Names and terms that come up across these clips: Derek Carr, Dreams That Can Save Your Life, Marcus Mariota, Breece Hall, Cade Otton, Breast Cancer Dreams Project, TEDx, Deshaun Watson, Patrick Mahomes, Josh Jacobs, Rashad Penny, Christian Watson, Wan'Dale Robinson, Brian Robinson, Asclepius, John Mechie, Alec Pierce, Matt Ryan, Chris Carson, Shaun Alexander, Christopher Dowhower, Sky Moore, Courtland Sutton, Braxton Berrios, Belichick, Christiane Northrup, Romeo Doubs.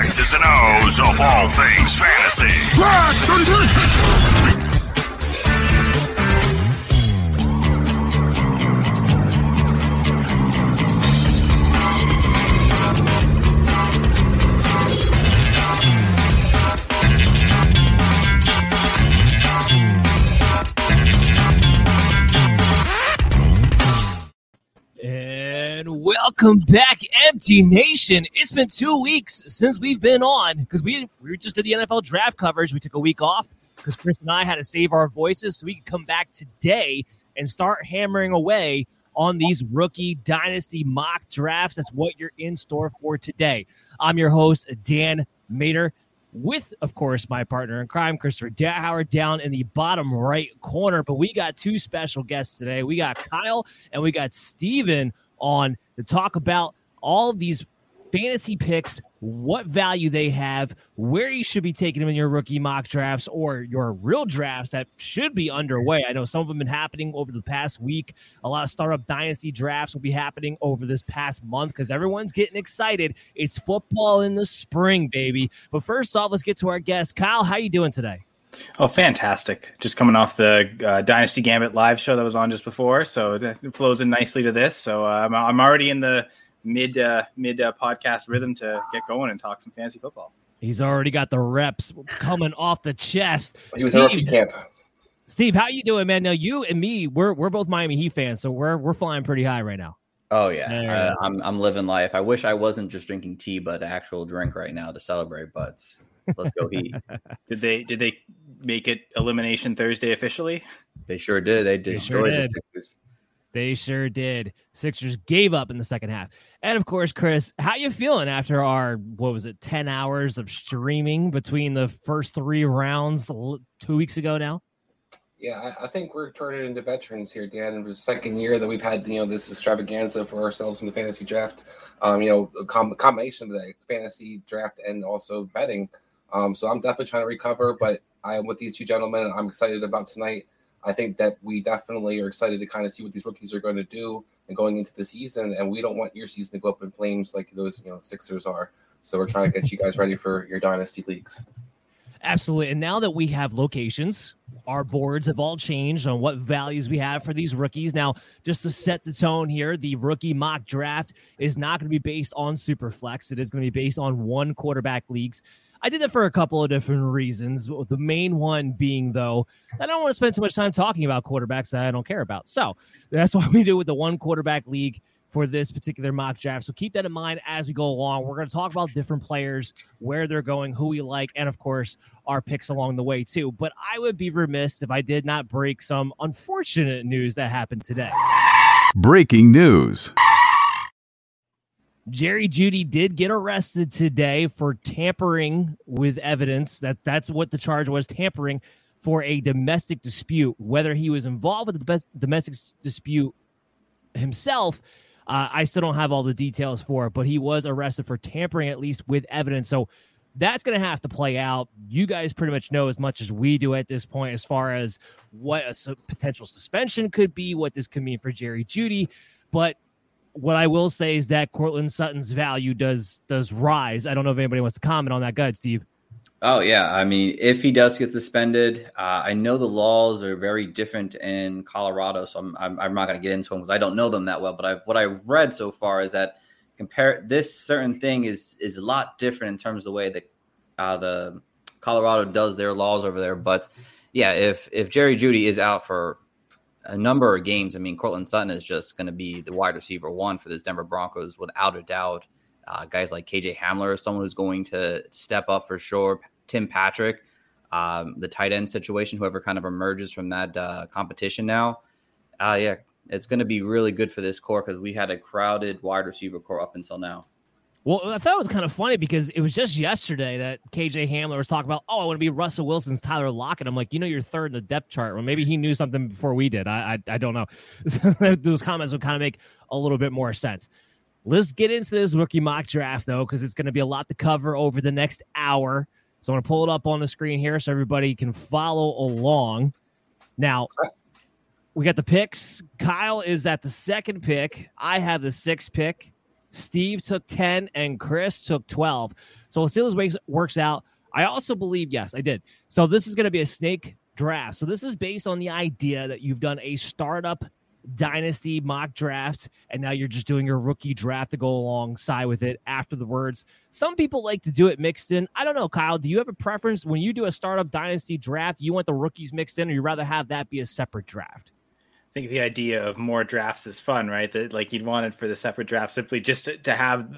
X's and O's of all things fantasy. Welcome back, Empty Nation. It's been 2 weeks since we've been on because we just did the NFL draft coverage. We took a week off because Chris and I had to save our voices so we could come back today and start hammering away on these rookie dynasty mock drafts. That's what you're in store for today. I'm your host, Dan Mader, with, of course, my partner in crime, Christopher Dowhower, down in the bottom right corner. But we got two special guests today. We got Kyle and we got Steven on to talk about all of these fantasy picks, what value they have, where you should be taking them in your rookie mock drafts or your real drafts that should be underway. I know some of them have been happening over the past week. A lot of startup dynasty drafts will be happening over this past month because everyone's getting excited. It's football in the spring, baby. But first off, let's get to our guest. Kyle, how you doing today? Oh, fantastic. Just coming off the Dynasty Gambit live show that was on just before. So it flows in nicely to this. So I'm already in the mid podcast rhythm to get going and talk some fantasy football. He's already got the reps coming off the chest. He was in rookie camp. Steve, how you doing, man? Now, you and me, we're both Miami Heat fans, so we're flying pretty high right now. Oh, yeah. I'm living life. I wish I wasn't just drinking tea, but actual drink right now to celebrate, but... Let's go Heat. Did they make it Elimination Thursday officially? They sure did. They destroyed the Sixers. They sure did. Sixers gave up in the second half. And of course, Chris, how you feeling after our 10 hours of streaming between the first three rounds 2 weeks ago now? Yeah, I think we're turning into veterans here, Dan. It was the second year that we've had, this extravaganza for ourselves in the fantasy draft. A combination of the fantasy draft and also betting. So I'm definitely trying to recover, but I am with these two gentlemen. I'm excited about tonight. I think that we definitely are excited to kind of see what these rookies are going to do and going into the season. And we don't want your season to go up in flames like those, Sixers are. So we're trying to get you guys ready for your dynasty leagues. Absolutely. And now that we have locations, our boards have all changed on what values we have for these rookies. Now, just to set the tone here, the rookie mock draft is not going to be based on Superflex. It is going to be based on one quarterback leagues. I did that for a couple of different reasons. The main one being, though, I don't want to spend too much time talking about quarterbacks that I don't care about. So that's why we do it with the one quarterback league. for this particular mock draft. So keep that in mind as we go along. We're going to talk about different players, where they're going, who we like, and of course, our picks along the way too. But I would be remiss if I did not break some unfortunate news that happened today. Breaking news. Jerry Jeudy did get arrested today for tampering with evidence. That's what the charge was, tampering for a domestic dispute. Whether he was involved with the domestic dispute himself, I still don't have all the details for it, but he was arrested for tampering, at least with evidence. So that's going to have to play out. You guys pretty much know as much as we do at this point as far as what a potential suspension could be, what this could mean for Jerry Jeudy. But what I will say is that Courtland Sutton's value does rise. I don't know if anybody wants to comment on that. Go ahead, Steve. Oh, yeah. I mean, if he does get suspended, I know the laws are very different in Colorado, so I'm not going to get into them because I don't know them that well. But what I've read so far is that this certain thing is a lot different in terms of the way that the Colorado does their laws over there. But, yeah, if Jerry Jeudy is out for a number of games, I mean, Courtland Sutton is just going to be the wide receiver one for this Denver Broncos without a doubt. Guys like KJ Hamler is someone who's going to step up for sure. Tim Patrick, the tight end situation, whoever kind of emerges from that competition now. Yeah, it's going to be really good for this core because we had a crowded wide receiver core up until now. Well, I thought it was kind of funny because it was just yesterday that KJ Hamler was talking about, oh, I want to be Russell Wilson's Tyler Lockett. I'm like, you're third in the depth chart. Well, maybe he knew something before we did. I don't know. Those comments would kind of make a little bit more sense. Let's get into this rookie mock draft, though, because it's going to be a lot to cover over the next hour. So I'm going to pull it up on the screen here so everybody can follow along. Now, we got the picks. Kyle is at the second pick. I have the sixth pick. Steve took 10, and Chris took 12. So we'll see how this works out. I also believe, yes, I did. So this is going to be a snake draft. So this is based on the idea that you've done a startup dynasty mock drafts, and now you're just doing your rookie draft to go alongside with it after the words. Some people like to do it mixed in. I don't know, Kyle, do you have a preference when you do a startup dynasty draft? You want the rookies mixed in, or you rather have that be a separate draft? I think the idea of more drafts is fun, right? That like you'd want it for the separate draft simply just to have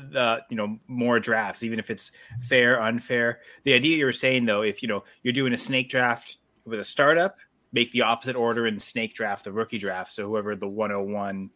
more drafts, even if it's fair, unfair. The idea you were saying though, if you're doing a snake draft with a startup, make the opposite order and snake draft the rookie draft. So whoever the 101,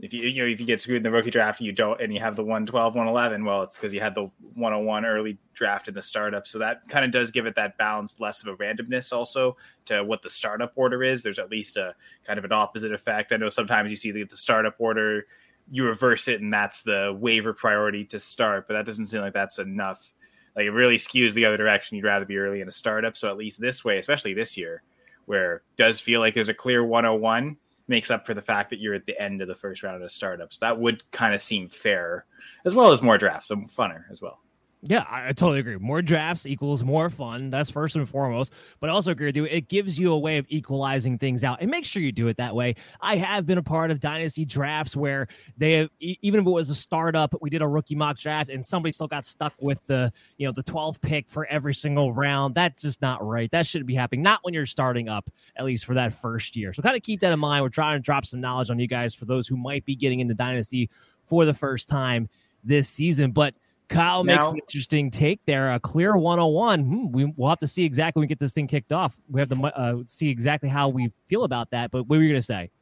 if you get screwed in the rookie draft, and you don't, and you have the 112, 111, well, it's because you had the 101 early draft in the startup. So that kind of does give it that balance, less of a randomness also to what the startup order is. There's at least a kind of an opposite effect. I know sometimes you see the startup order, you reverse it, and that's the waiver priority to start, but that doesn't seem like that's enough. Like it really skews the other direction. You'd rather be early in a startup. So at least this way, especially this year, where it does feel like there's a clear 101, makes up for the fact that you're at the end of the first round of startups. That would kind of seem fair, as well as more drafts, so funner as well. Yeah, I totally agree. More drafts equals more fun. That's first and foremost. But I also agree with you. It gives you a way of equalizing things out. And make sure you do it that way. I have been a part of dynasty drafts where they have, even if it was a startup, we did a rookie mock draft and somebody still got stuck with the 12th pick for every single round. That's just not right. That shouldn't be happening. Not when you're starting up, at least for that first year. So kind of keep that in mind. We're trying to drop some knowledge on you guys for those who might be getting into dynasty for the first time this season. But Kyle makes an interesting take there. A clear 101. We'll have to see exactly when we get this thing kicked off. We have to see exactly how we feel about that. But what were you going to say?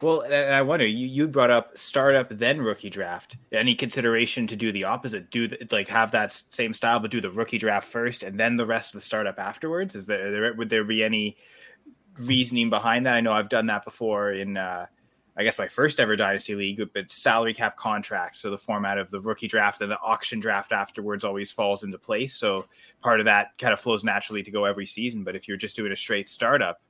Well, I wonder, you brought up startup, then rookie draft. Any consideration to do the opposite? Have that same style, but do the rookie draft first and then the rest of the startup afterwards? Would there be any reasoning behind that? I know I've done that before in I guess my first ever dynasty league, but salary cap contract. So the format of the rookie draft and the auction draft afterwards always falls into place. So part of that kind of flows naturally to go every season. But if you're just doing a straight startup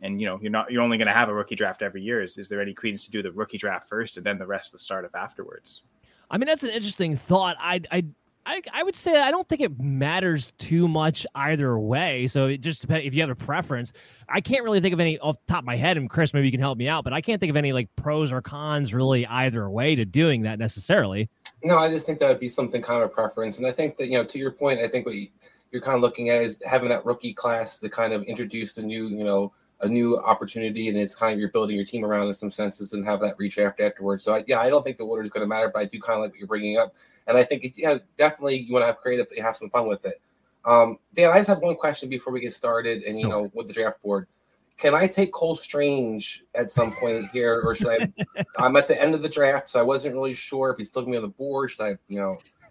and, you're only going to have a rookie draft every year, is there any credence to do the rookie draft first and then the rest of the startup afterwards? I mean, that's an interesting thought. I would say I don't think it matters too much either way. So it just depends if you have a preference. I can't really think of any off the top of my head, and Chris, maybe you can help me out, but I can't think of any pros or cons really either way to doing that necessarily. No, I just think that would be something kind of a preference. And I think that, to your point, I think what you're kind of looking at is having that rookie class to kind of introduce the new, a new opportunity, and it's kind of you're building your team around in some senses and have that redraft afterwards. So, I don't think the order is going to matter, but I do kind of like what you're bringing up. And I think, definitely you want to have creative, have some fun with it. Dan, I just have one question before we get started and, with the draft board. Can I take Cole Strange at some point here, or should I – I'm at the end of the draft, so I wasn't really sure if he's still going to be on the board. Should I,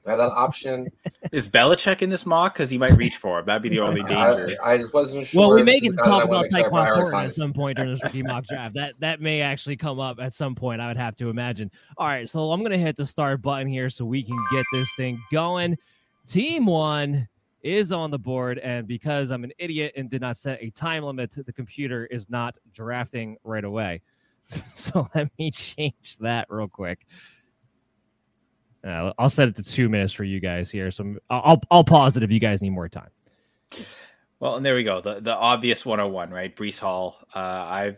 have that option? Is Belichick in this mock? Because he might reach for him. That'd be the only danger. I just wasn't sure. Well, we may get to talk about Tyquan Thornton at some point during this rookie mock draft. That may actually come up at some point, I would have to imagine. All right, so I'm going to hit the start button here so we can get this thing going. Team one is on the board, and because I'm an idiot and did not set a time limit, the computer is not drafting right away. So let me change that real quick. I'll set it to 2 minutes for you guys here. So I'll pause it if you guys need more time. Well, and there we go. The obvious 101, right? Breece Hall. I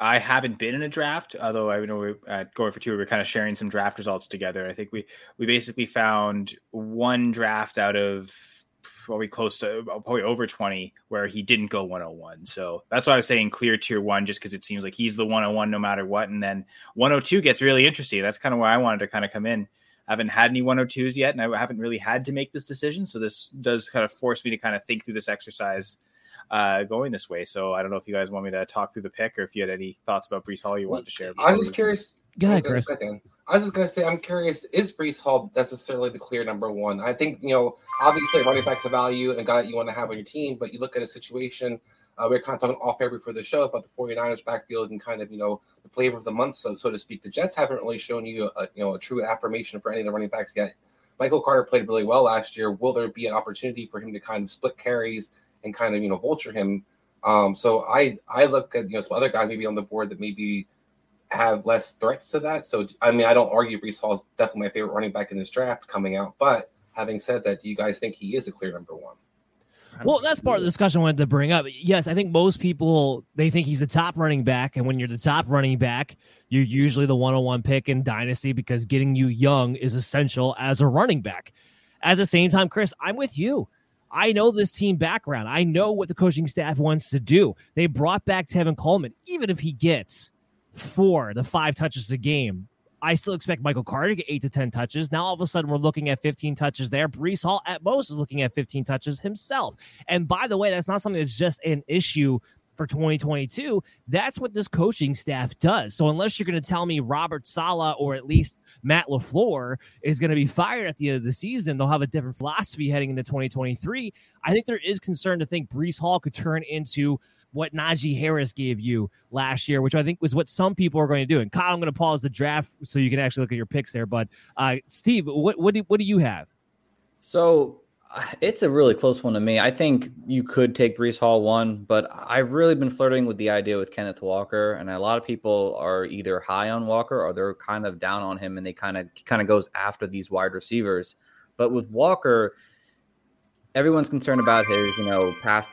haven't been in a draft, although I know we're going for two. We were kind of sharing some draft results together. I think we basically found one draft out of probably close to probably over 20 where he didn't go 101. So that's why I was saying clear tier one, just because it seems like he's the 101 no matter what. And then 102 gets really interesting. That's kind of why I wanted to kind of come in. I haven't had any 102s yet, and I haven't really had to make this decision. So this does kind of force me to kind of think through this exercise going this way. So I don't know if you guys want me to talk through the pick or if you had any thoughts about Breece Hall you wanted to share. I'm just curious. Go ahead, Chris. I was just going to say, I'm curious, is Breece Hall necessarily the clear number one? I think, obviously running back's a value and a guy that you want to have on your team, but you look at a situation, we were kind of talking off air before the show about the 49ers backfield and kind of, the flavor of the month, so to speak. The Jets haven't really shown you a true affirmation for any of the running backs yet. Michael Carter played really well last year. Will there be an opportunity for him to kind of split carries and kind of, vulture him? So I look at, some other guy maybe on the board that maybe have less threats to that. So, I don't argue Breece Hall is definitely my favorite running back in this draft coming out. But having said that, do you guys think he is a clear number one? Well, that's part of the discussion I wanted to bring up. Yes, I think most people, they think he's the top running back. And when you're the top running back, you're usually the 101 pick in Dynasty because getting you young is essential as a running back. At the same time, Chris, I'm with you. I know this team background. I know what the coaching staff wants to do. They brought back Tevin Coleman. Even if he gets 4 to 5 touches a game, I still expect Michael Carter to get 8 to 10 touches. Now, all of a sudden, we're looking at 15 touches there. Breece Hall, at most, is looking at 15 touches himself. And by the way, that's not something that's just an issue for 2022. That's what this coaching staff does. So unless you're going to tell me Robert Saleh or at least Matt LaFleur is going to be fired at the end of the season, they'll have a different philosophy heading into 2023. I think there is concern to think Breece Hall could turn into what Najee Harris gave you last year, which I think was what some people are going to do. And Kyle, I'm going to pause the draft so you can actually look at your picks there. But Steve, what do you have? So it's a really close one to me. I think you could take Breece Hall one, but I've really been flirting with the idea with Kenneth Walker. And a lot of people are either high on Walker or they're kind of down on him, and they kind of goes after these wide receivers. But with Walker, everyone's concerned about his, pass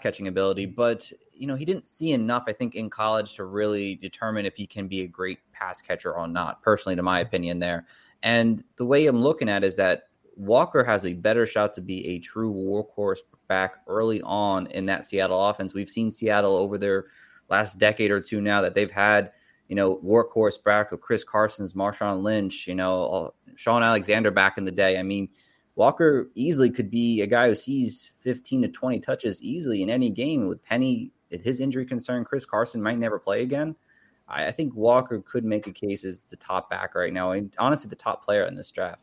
catching ability, but he didn't see enough, I think, in college to really determine if he can be a great pass catcher or not. Personally, to my opinion, there. And the way I'm looking at it is that Walker has a better shot to be a true workhorse back early on in that Seattle offense. We've seen Seattle over their last decade or two now that they've had, workhorse back with Chris Carson's, Marshawn Lynch, Sean Alexander back in the day. Walker easily could be a guy who sees 15 to 20 touches easily in any game. With Penny, his injury concern, Chris Carson might never play again. I think Walker could make a case as the top back right now, and honestly, the top player in this draft.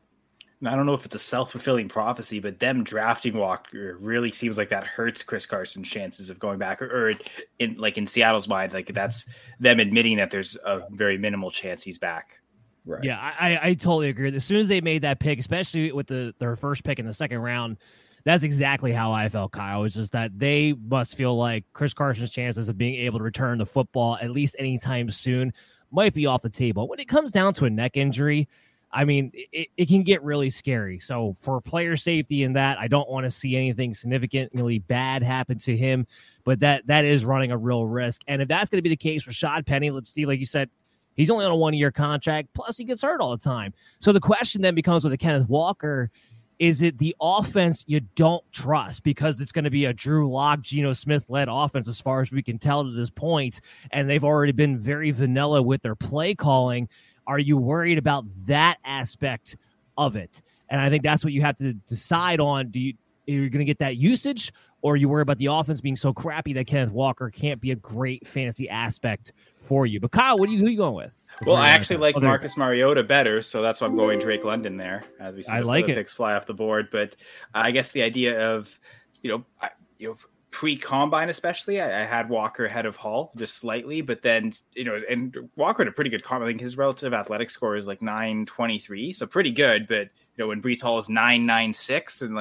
I don't know if it's a self-fulfilling prophecy, but them drafting Walker really seems like that hurts Chris Carson's chances of going back, or in Seattle's mind, like that's them admitting that there's a very minimal chance he's back. Right. Yeah, I totally agree. As soon as they made that pick, especially with their first pick in the second round, that's exactly how I felt, Kyle. It's just that they must feel like Chris Carson's chances of being able to return to football at least anytime soon might be off the table. When it comes down to a neck injury, it can get really scary. So for player safety in that, I don't want to see anything significantly bad happen to him, but that is running a real risk. And if that's going to be the case for Rashad Penny, let's see, like you said, he's only on a 1-year contract, plus he gets hurt all the time. So the question then becomes with Kenneth Walker, Is it the offense you don't trust because it's going to be a Drew Lock, Geno Smith-led offense as far as we can tell to this point, and they've already been very vanilla with their play calling? Are you worried about that aspect of it? And I think that's what you have to decide on. Are you going to get that usage, or you worry about the offense being so crappy that Kenneth Walker can't be a great fantasy aspect for you? But Kyle, who are you going with? Well, I actually like Marcus Mariota better, so that's why I'm going Drake London there. As we see the picks fly off the board, but I guess the idea of pre-combine, especially, I had Walker ahead of Hall just slightly, but then and Walker had a pretty good combine. I think his relative athletic score is like 9.23, so pretty good. But when Breece Hall is 9.96, and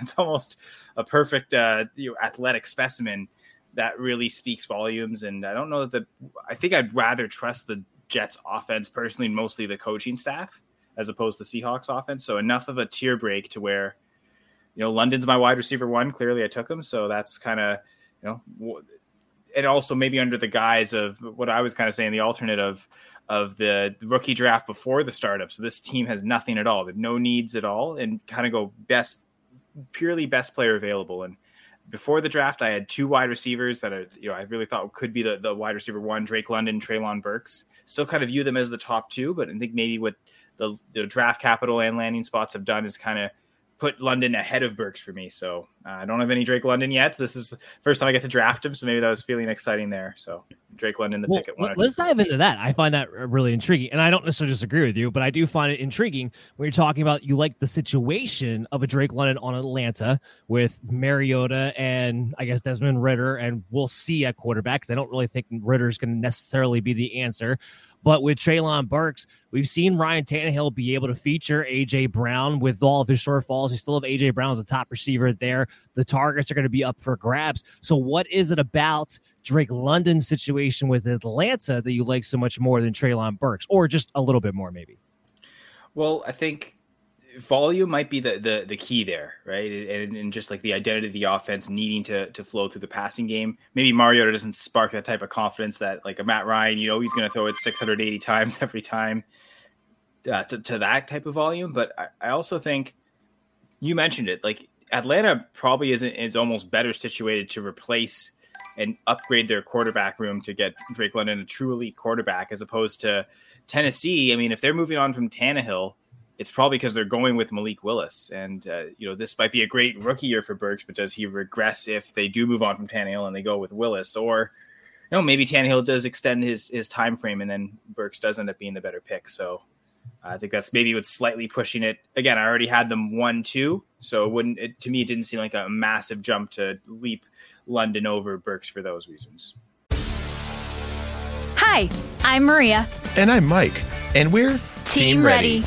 it's almost a perfect athletic specimen, that really speaks volumes. And I don't know that I think I'd rather trust the Jets offense personally, mostly the coaching staff, as opposed to Seahawks offense. So enough of a tier break to where, London's my wide receiver one. Clearly I took him. So that's kind of, and also maybe under the guise of what I was kind of saying, the alternate of the rookie draft before the startup. So this team has nothing at all. They have no needs at all, and kind of go purely best player available. And before the draft, I had two wide receivers that I really thought could be the wide receiver one, Drake London, Treylon Burks. Still kind of view them as the top two, but I think maybe what the draft capital and landing spots have done is kind of put London ahead of Burks for me. So I don't have any Drake London yet. So this is the first time I get to draft him, so maybe that was feeling exciting there. So Drake London, pick at one. Let's dive into that. I find that really intriguing, and I don't necessarily disagree with you, but I do find it intriguing when you're talking about you like the situation of a Drake London on Atlanta with Mariota and I guess Desmond Ridder, and we'll see at quarterback because I don't really think Ridder's going to necessarily be the answer. But with Treylon Burks, we've seen Ryan Tannehill be able to feature A.J. Brown with all of his shortfalls. You still have A.J. Brown as a top receiver there. The targets are going to be up for grabs. So what is it about Drake London's situation with Atlanta that you like so much more than Treylon Burks, or just a little bit more maybe? Well, I think volume might be the key there, right? And just like the identity of the offense needing to flow through the passing game. Maybe Mariota doesn't spark that type of confidence that like a Matt Ryan, he's going to throw it 680 times every time to that type of volume. But I also think you mentioned it, like Atlanta probably is almost better situated to replace and upgrade their quarterback room to get Drake London a true elite quarterback, as opposed to Tennessee. I mean, if they're moving on from Tannehill, it's probably because they're going with Malik Willis. And, this might be a great rookie year for Burks, but does he regress if they do move on from Tannehill and they go with Willis? Or, maybe Tannehill does extend his time frame, and then Burks does end up being the better pick. So I think that's maybe what's slightly pushing it. Again, I already had them 1-2, so it didn't seem like a massive jump to leap London over Burks for those reasons. Hi, I'm Maria. And I'm Mike. And we're Team Ready.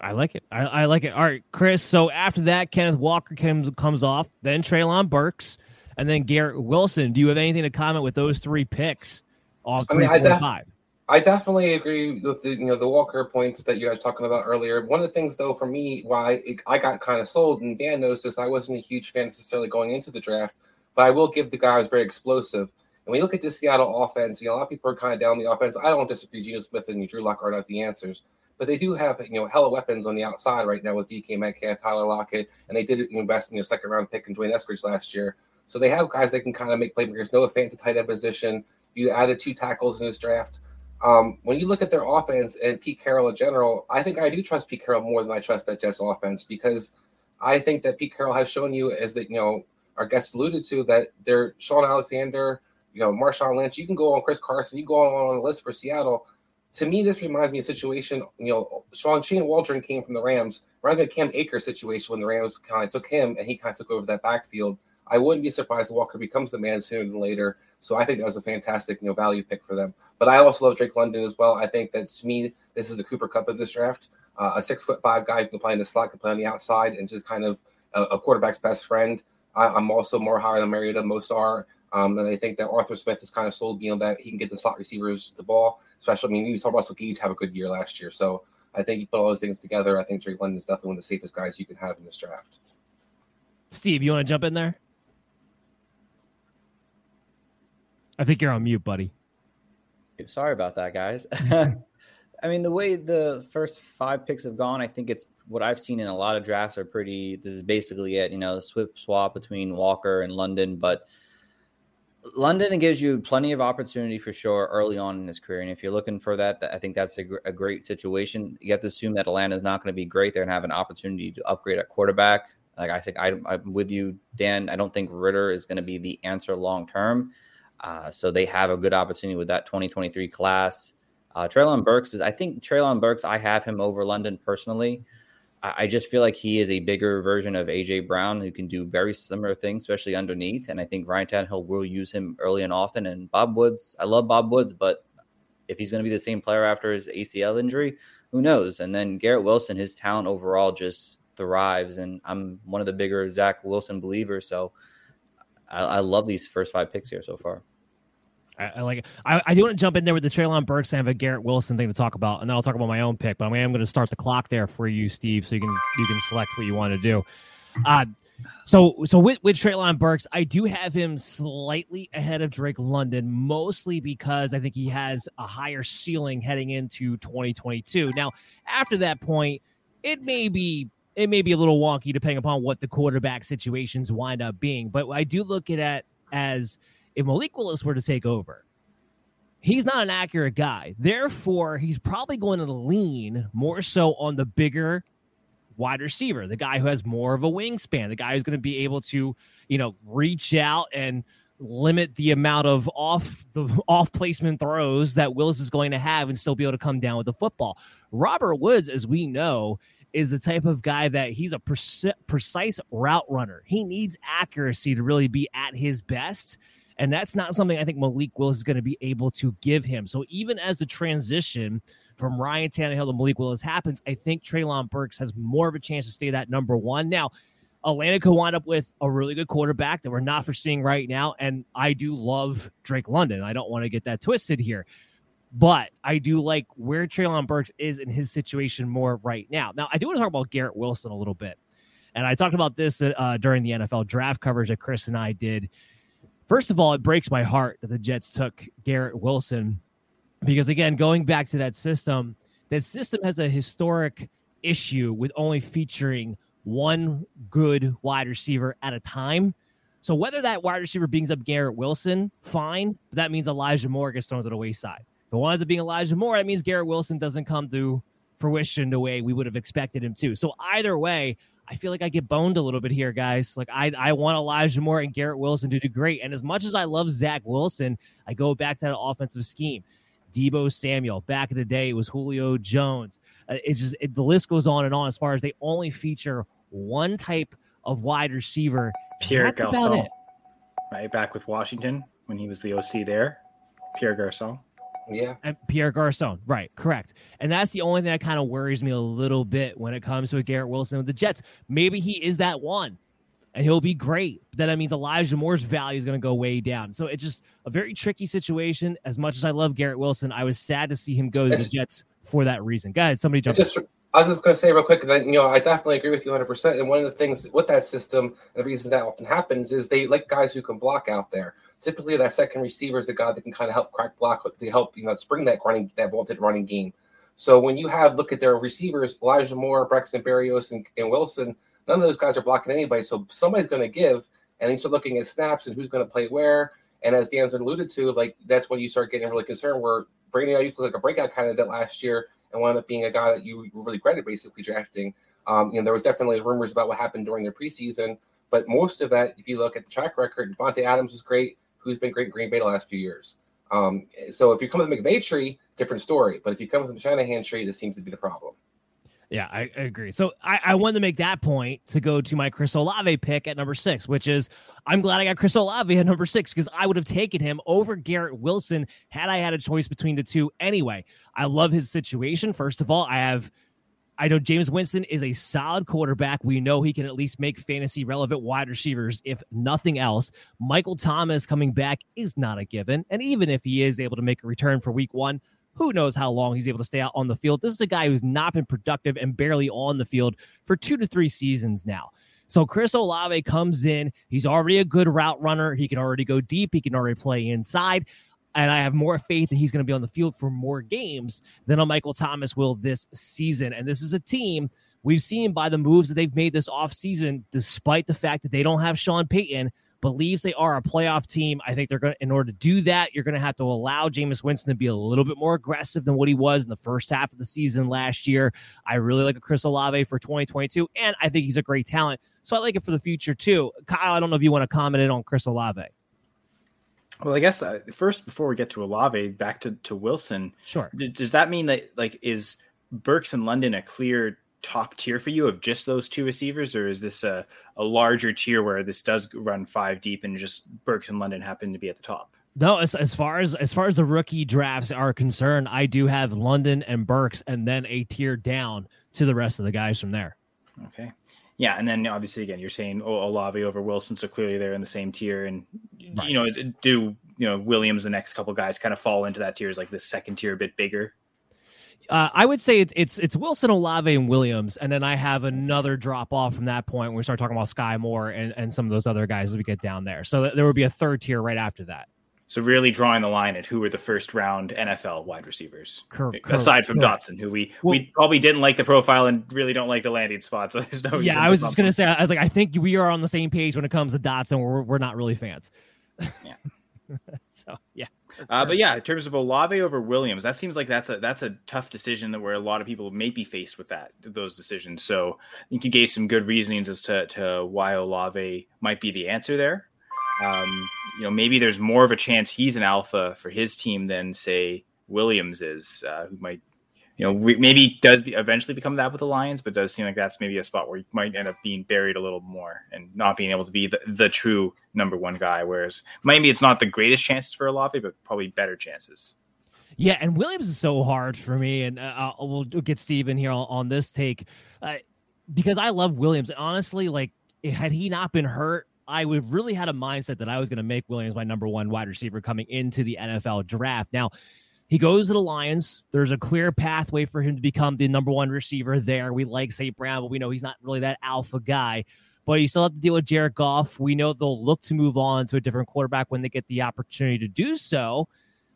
I like it. I like it. All right, Chris. So after that, Kenneth Walker comes off, then Treylon Burks, and then Garrett Wilson. Do you have anything to comment with those three picks? Five. I definitely agree with the Walker points that you guys were talking about earlier. One of the things, though, for me, why I got kind of sold, and Dan knows this, I wasn't a huge fan necessarily going into the draft, but I will give the guy who's very explosive. And when you look at the Seattle offense, a lot of people are kind of down the offense. I don't disagree. Geno Smith and Drew Lock are not the answers. But they do have, hella weapons on the outside right now with DK Metcalf, Tyler Lockett, and they did invest in a second-round pick in Dwayne Eskridge last year. So they have guys that can kind of make playmakers. Noah Fant to tight end position. You added 2 tackles in this draft. When you look at their offense and Pete Carroll in general, I think I do trust Pete Carroll more than I trust that Jets offense, because I think that Pete Carroll has shown you, as that our guest alluded to, that they're Sean Alexander Marshawn Lynch. You can go on Chris Carson. You can go on the list for Seattle. To me, this reminds me of a situation, Shane Waldron came from the Rams. Reminds me of Cam Akers' situation when the Rams kind of took him and he kind of took over that backfield. I wouldn't be surprised if Walker becomes the man sooner than later. So I think that was a fantastic, value pick for them. But I also love Drake London as well. I think that, to me, this is the Cooper Kupp of this draft. A 6'5" guy who can play in the slot, can play on the outside, and just kind of a quarterback's best friend. I'm also more higher than Mariota, most are. And I think that Arthur Smith has kind of sold me on that. He can get the slot receivers the ball, especially. You saw Russell Gage have a good year last year. So I think you put all those things together. I think Drake London is definitely one of the safest guys you can have in this draft. Steve, you want to jump in there? I think you're on mute, buddy. Sorry about that, guys. The way the first 5 picks have gone, I think it's what I've seen in a lot of drafts are pretty, this is basically it, the swip swap between Walker and London, but London gives you plenty of opportunity for sure early on in his career. And if you're looking for that, I think that's a great situation. You have to assume that Atlanta is not going to be great there and have an opportunity to upgrade at quarterback. Like I think I'm with you, Dan. I don't think Ridder is going to be the answer long-term. So they have a good opportunity with that 2023 class. Treylon Burks, I have him over London personally. I just feel like he is a bigger version of A.J. Brown who can do very similar things, especially underneath. And I think Ryan Tannehill will use him early and often. And Bob Woods, I love Bob Woods, but if he's going to be the same player after his ACL injury, who knows? And then Garrett Wilson, his talent overall just thrives. And I'm one of the bigger Zach Wilson believers. So I love these first 5 picks here so far. I like it. I do want to jump in there with the Treylon Burks and a Garrett Wilson thing to talk about, and then I'll talk about my own pick. But I'm going to start the clock there for you, Steve, so you can select what you want to do. So with Treylon Burks, I do have him slightly ahead of Drake London, mostly because I think he has a higher ceiling heading into 2022. Now, after that point, it may be a little wonky depending upon what the quarterback situations wind up being. But I do look at it as, if Malik Willis were to take over, he's not an accurate guy. Therefore, he's probably going to lean more so on the bigger wide receiver, the guy who has more of a wingspan, the guy who's going to be able to, reach out and limit the amount of off-placement throws that Willis is going to have and still be able to come down with the football. Robert Woods, as we know, is the type of guy that he's a precise route runner. He needs accuracy to really be at his best. And that's not something I think Malik Willis is going to be able to give him. So even as the transition from Ryan Tannehill to Malik Willis happens, I think Treylon Burks has more of a chance to stay that number one. Now, Atlanta could wind up with a really good quarterback that we're not foreseeing right now. And I do love Drake London. I don't want to get that twisted here. But I do like where Treylon Burks is in his situation more right now. Now, I do want to talk about Garrett Wilson a little bit. And I talked about this during the NFL draft coverage that Chris and I did. First of all, it breaks my heart that the Jets took Garrett Wilson because, again, going back to that system has a historic issue with only featuring one good wide receiver at a time. So whether that wide receiver brings up Garrett Wilson, fine, but that means Elijah Moore gets thrown to the wayside. If it winds up being Elijah Moore, that means Garrett Wilson doesn't come to fruition the way we would have expected him to. So either way, I feel like I get boned a little bit here, guys. Like I want Elijah Moore and Garrett Wilson to do great. And as much as I love Zach Wilson, I go back to that offensive scheme. Deebo Samuel, back in the day, it was Julio Jones. The list goes on and on as far as they only feature one type of wide receiver. Pierre Garçon, right back with Washington when he was the OC there. Pierre Garçon. Yeah. Pierre Garçon. Right. Correct. And that's the only thing that kind of worries me a little bit when it comes to Garrett Wilson with the Jets. Maybe he is that one and he'll be great. But that means Elijah Moore's value is going to go way down. So it's just a very tricky situation. As much as I love Garrett Wilson, I was sad to see him go to the Jets for that reason. Go ahead. Somebody jump in. I was just going to say real quick, that, I definitely agree with you 100%. And one of the things with that system, the reason that often happens is they like guys who can block out there. Typically, that second receiver is the guy that can kind of help crack block, to help, spring that vaulted running game. So when you look at their receivers, Elijah Moore, Braxton Berrios, and Wilson, none of those guys are blocking anybody. So somebody's going to give, and then you start looking at snaps and who's going to play where. And as Dan's alluded to, that's when you start getting really concerned where Brandon Ayuk looked like a breakout kind of did last year, and wound up being a guy that you really regretted basically drafting. There was definitely rumors about what happened during the preseason, but most of that, if you look at the track record, Devontae Adams was great. who's been great in Green Bay the last few years. So if you come with the McVay tree, different story. But if you come with the Shanahan tree, this seems to be the problem. Yeah, I agree. So I wanted to make that point to go to my Chris Olave pick at number 6, which is I'm glad I got Chris Olave at number 6 because I would have taken him over Garrett Wilson had I had a choice between the two anyway. I love his situation. First of all, I know James Winston is a solid quarterback. We know he can at least make fantasy relevant wide receivers, if nothing else. Michael Thomas coming back is not a given. And even if he is able to make a return for week one, who knows how long he's able to stay out on the field. This is a guy who's not been productive and barely on the field for 2 to 3 seasons now. So Chris Olave comes in. He's already a good route runner. He can already go deep. He can already play inside. And I have more faith that he's going to be on the field for more games than a Michael Thomas will this season. And this is a team we've seen by the moves that they've made this offseason, despite the fact that they don't have Sean Payton, believes they are a playoff team. I think they're going to, in order to do that, you're going to have to allow Jameis Winston to be a little bit more aggressive than what he was in the first half of the season last year. I really like a Chris Olave for 2022, and I think he's a great talent. So I like it for the future too. Kyle, I don't know if you want to comment in on Chris Olave. Well, I guess first, before we get to Olave, back to Wilson. Sure. Does that mean that, like, is Burks and London a clear top tier for you of just those two receivers, or is this a larger tier where this does run 5 deep and just Burks and London happen to be at the top? No, as far as the rookie drafts are concerned, I do have London and Burks and then a tier down to the rest of the guys from there. Okay. Yeah, and then obviously again, you're saying Olave over Wilson, so clearly they're in the same tier. And right. Williams, the next couple guys kind of fall into that tier, is like this second tier a bit bigger. I would say it's Wilson, Olave, and Williams, and then I have another drop off from that point when we start talking about Sky Moore and some of those other guys as we get down there. So there would be a third tier right after that. So really drawing the line at who were the first round NFL wide receivers, aside from Dotson, who we probably didn't like the profile and really don't like the landing spot. So there's no. Yeah, I was just going to say, I was like, I think we are on the same page when it comes to Dotson. We're not really fans. Yeah. So, yeah. But yeah, in terms of Olave over Williams, that seems like that's a tough decision that where a lot of people may be faced with those decisions. So I think you gave some good reasonings as to why Olave might be the answer there. Maybe there's more of a chance he's an alpha for his team than, say, Williams is, who might, maybe does eventually become that with the Lions, but does seem like that's maybe a spot where you might end up being buried a little more and not being able to be the true number one guy. Whereas maybe it's not the greatest chances for Olave, but probably better chances. Yeah. And Williams is so hard for me. And we'll get Steve in here on this take because I love Williams. And honestly, like, had he not been hurt, I would really had a mindset that I was going to make Williams my number one wide receiver coming into the NFL draft. Now, he goes to the Lions. There's a clear pathway for him to become the number one receiver there. We like St. Brown, but we know he's not really that alpha guy. But you still have to deal with Jared Goff. We know they'll look to move on to a different quarterback when they get the opportunity to do so.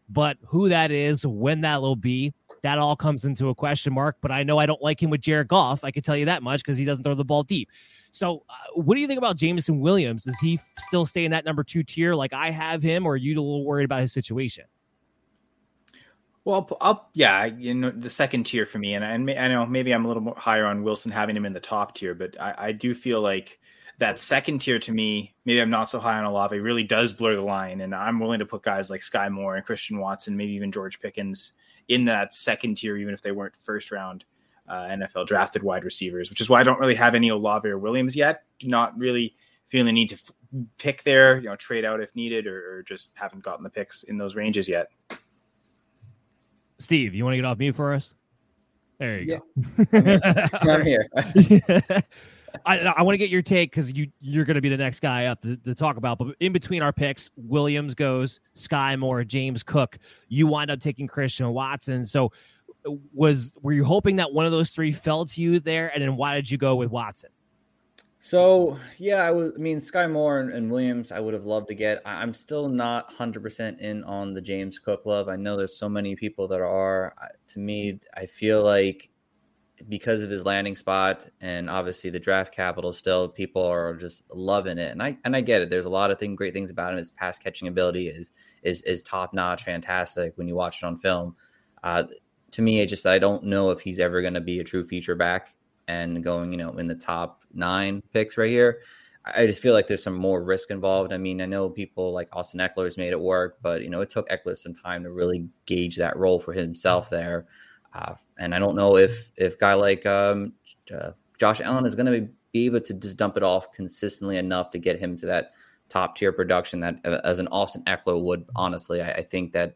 But who that is, when that will be, that all comes into a question mark. But I know I don't like him with Jared Goff. I can tell you that much because he doesn't throw the ball deep. So what do you think about Jameson Williams? Does he still stay in that number 2 tier like I have him, or are you a little worried about his situation? Well, the second tier for me, and I know maybe I'm a little more higher on Wilson having him in the top tier, but I do feel like that second tier to me, maybe I'm not so high on Olave, really does blur the line, and I'm willing to put guys like Sky Moore and Christian Watson, maybe even George Pickens in that second tier, even if they weren't first round NFL drafted wide receivers, which is why I don't really have any Olave or Williams yet. Do not really feel the need to pick there, trade out if needed, or just haven't gotten the picks in those ranges yet. Steve, you want to get off mute for us? There you go. I'm here. I want to get your take because you're going to be the next guy up to talk about. But in between our picks, Williams goes, Sky Moore, James Cook. You wind up taking Christian Watson. So were you hoping that one of those three fell to you there? And then why did you go with Watson? So, yeah, Sky Moore and Williams, I would have loved to get. I'm still not 100% in on the James Cook love. I know there's so many people that are. To me, I feel like because of his landing spot and obviously the draft capital still, people are just loving it. And I get it. There's a lot of great things about him. His pass catching ability is top notch, fantastic when you watch it on film. To me, I don't know if he's ever going to be a true feature back and going, in the top 9 picks right here. I just feel like there's some more risk involved. I mean, I know people like Austin Eckler's made it work, but, you know, it took Eckler some time to really gauge that role for himself there. And I don't know if a guy like Josh Allen is going to be able to just dump it off consistently enough to get him to that top tier production that as an Austin Eckler would. Honestly, I think that a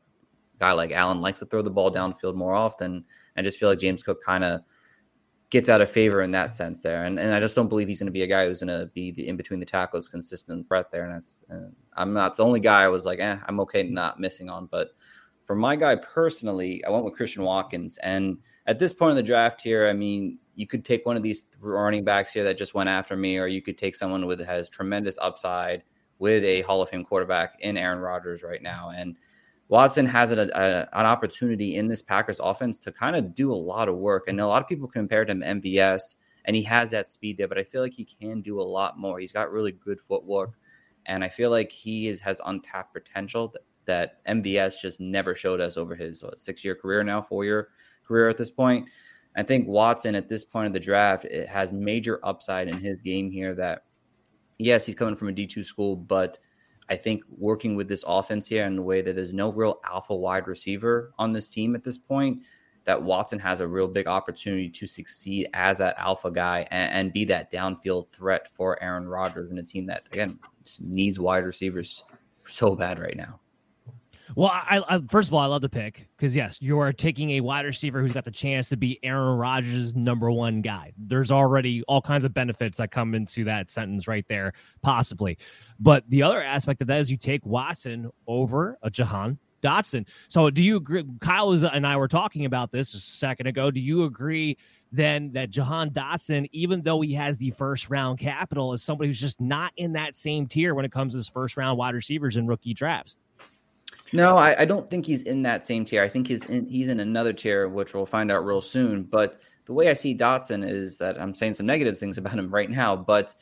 guy like Allen likes to throw the ball downfield more often. I just feel like James Cook kind of gets out of favor in that sense there. And I just don't believe he's going to be a guy who's going to be the in between the tackles consistent threat there. And that's, I'm not the only guy I was like, I'm okay not missing on. But for my guy personally, I went with Christian Watkins. And at this point in the draft here, I mean, you could take one of these running backs here that just went after me, or you could take someone with has tremendous upside with a Hall of Fame quarterback in Aaron Rodgers right now. And Watson has an opportunity in this Packers offense to kind of do a lot of work. And a lot of people compared him to MVS, and he has that speed there, but I feel like he can do a lot more. He's got really good footwork, and I feel like he has untapped potential that MVS just never showed us over his 4-year career at this point. I think Watson at this point of the draft, it has major upside in his game here that, yes, he's coming from a D2 school, but I think working with this offense here in the way that there's no real alpha wide receiver on this team at this point, that Watson has a real big opportunity to succeed as that alpha guy and be that downfield threat for Aaron Rodgers and a team that, again, just needs wide receivers so bad right now. Well, I first of all, I love the pick because, yes, you are taking a wide receiver who's got the chance to be Aaron Rodgers' number one guy. There's already all kinds of benefits that come into that sentence right there, possibly. But the other aspect of that is you take Watson over a Jahan Dotson. So do you agree? Kyle and I were talking about this just a second ago. Do you agree then that Jahan Dotson, even though he has the first round capital, is somebody who's just not in that same tier when it comes to his first round wide receivers in rookie drafts? No, I don't think he's in that same tier. I think he's in another tier, which we'll find out real soon. But the way I see Dotson is that I'm saying some negative things about him right now, but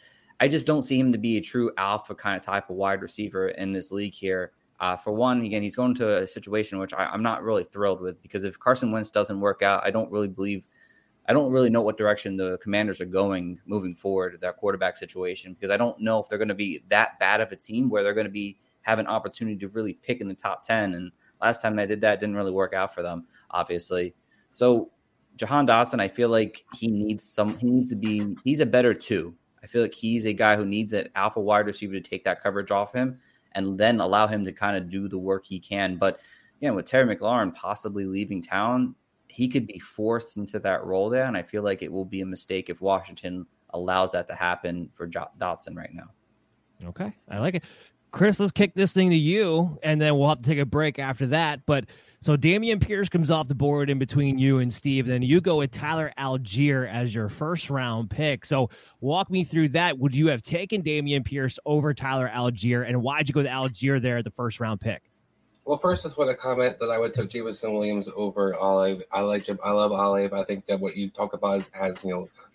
I just don't see him to be a true alpha kind of type of wide receiver in this league here. For one, again, he's going to a situation which I'm not really thrilled with, because if Carson Wentz doesn't work out, I don't really know what direction the Commanders are going moving forward, that quarterback situation, because I don't know if they're going to be that bad of a team where they're going to be have an opportunity to really pick in the top 10. And last time they did that, it didn't really work out for them, obviously. So Jahan Dotson, I feel like he's a better two. I feel like he's a guy who needs an alpha wide receiver to take that coverage off him and then allow him to kind of do the work he can. But again, with Terry McLaurin possibly leaving town, he could be forced into that role there. And I feel like it will be a mistake if Washington allows that to happen for Dotson right now. Okay. I like it. Chris, let's kick this thing to you, and then we'll have to take a break after that. But so Dameon Pierce comes off the board in between you and Steve. Then you go with Tyler Allgeier as your first-round pick. So walk me through that. Would you have taken Dameon Pierce over Tyler Allgeier, and why'd you go with Allgeier there at the first-round pick? Well, first, I just want to comment that I would take Jameson Williams over Olave. I love Olave. I think that what you talk about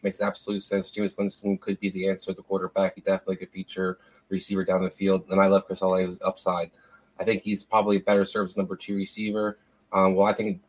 makes absolute sense. Jameson Winston could be the answer to the quarterback. He definitely could feature receiver down the field, and I love Chris Olave's upside. I think he's probably better served as number 2 receiver. I think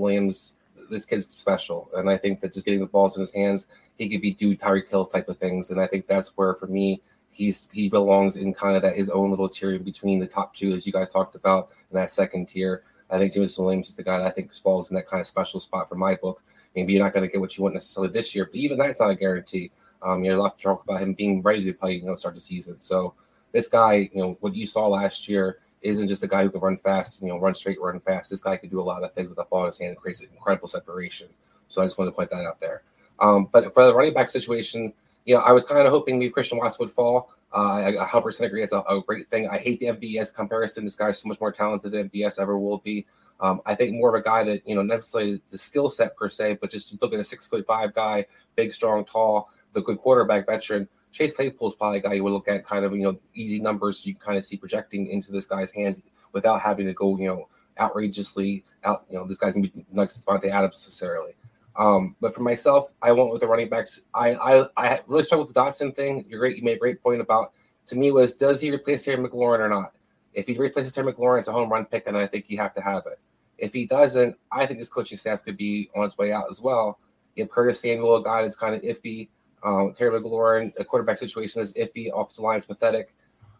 Williams, this kid's special, and I think that just getting the balls in his hands, he could be do Tyreek Hill type of things, and I think that's where for me he belongs in kind of that his own little tier in between the top 2 as you guys talked about in that second tier. I think Jameson Williams is the guy that I think falls in that kind of special spot for my book. Maybe you're not going to get what you want necessarily this year, but even that's not a guarantee. You're a lot to talk about him being ready to play, start the season. So this guy, what you saw last year isn't just a guy who can run fast, run straight, run fast. This guy can do a lot of things with the ball in his hand and creates incredible separation. So I just want to point that out there. But for the running back situation, I was kind of hoping maybe Christian Watson would fall. I 100% agree. It's a great thing. I hate the MVS comparison. This guy's so much more talented than MVS ever will be. I think more of a guy that, not necessarily the skill set per se, but just look at a 6'5" guy, big, strong, tall, the good quarterback veteran. Chase Claypool is probably a guy you would look at kind of, easy numbers you can kind of see projecting into this guy's hands without having to go, outrageously out. This guy can be like Devontae Adams necessarily. But for myself, I went with the running backs. I really struggled with the Dotson thing. You're great. You made a great point about, to me, was does he replace Terry McLaurin or not? If he replaces Terry McLaurin, it's a home run pick, and I think you have to have it. If he doesn't, I think his coaching staff could be on its way out as well. You have Curtis Samuel, a guy that's kind of iffy. Terry McLaurin, the quarterback situation is iffy. Offensive line is pathetic.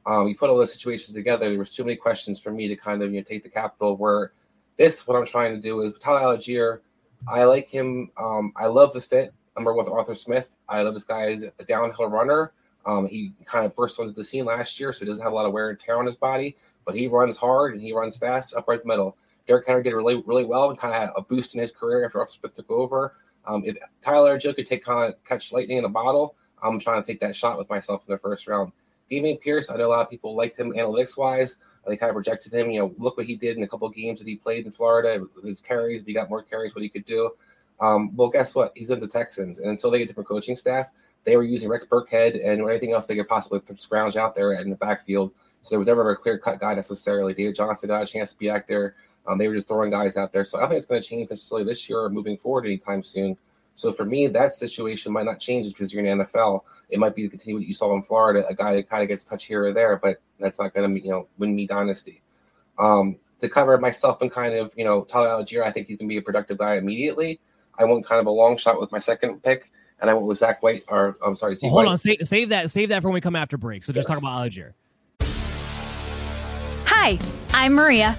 You put all those situations together, there was too many questions for me to kind of take the capital. Where this, what I'm trying to do is Tyler Allgeier. I like him. I love the fit. I'm with Arthur Smith. I love this guy as a downhill runner. He kind of burst onto the scene last year, so he doesn't have a lot of wear and tear on his body. But he runs hard and he runs fast, up right the middle. Derek Henry did really, really well and kind of had a boost in his career after Arthur Smith took over. If Tyler Allgeier could catch lightning in a bottle, I'm trying to take that shot with myself in the first round. Dameon Pierce, I know a lot of people liked him analytics-wise. They kind of projected him. Look what he did in a couple of games that he played in Florida with his carries. But he got more carries, what he could do. Well, guess what? He's in the Texans. And until they get different coaching staff, they were using Rex Burkhead and anything else they could possibly scrounge out there in the backfield. So there was never a clear-cut guy necessarily. David Johnson got a chance to be out there. They were just throwing guys out there. So I don't think it's going to change necessarily this year or moving forward anytime soon. So for me, that situation might not change because you're in the NFL. It might be to continue what you saw in Florida, a guy that kind of gets touched here or there, but that's not going to, win me dynasty. To cover myself and kind of, Tyler Allgeier, I think he's going to be a productive guy immediately. I want kind of a long shot with my second pick, and I went with Steve White. Hold on, save that for when we come after break. So just talk about Allgeier. Hi, I'm Maria.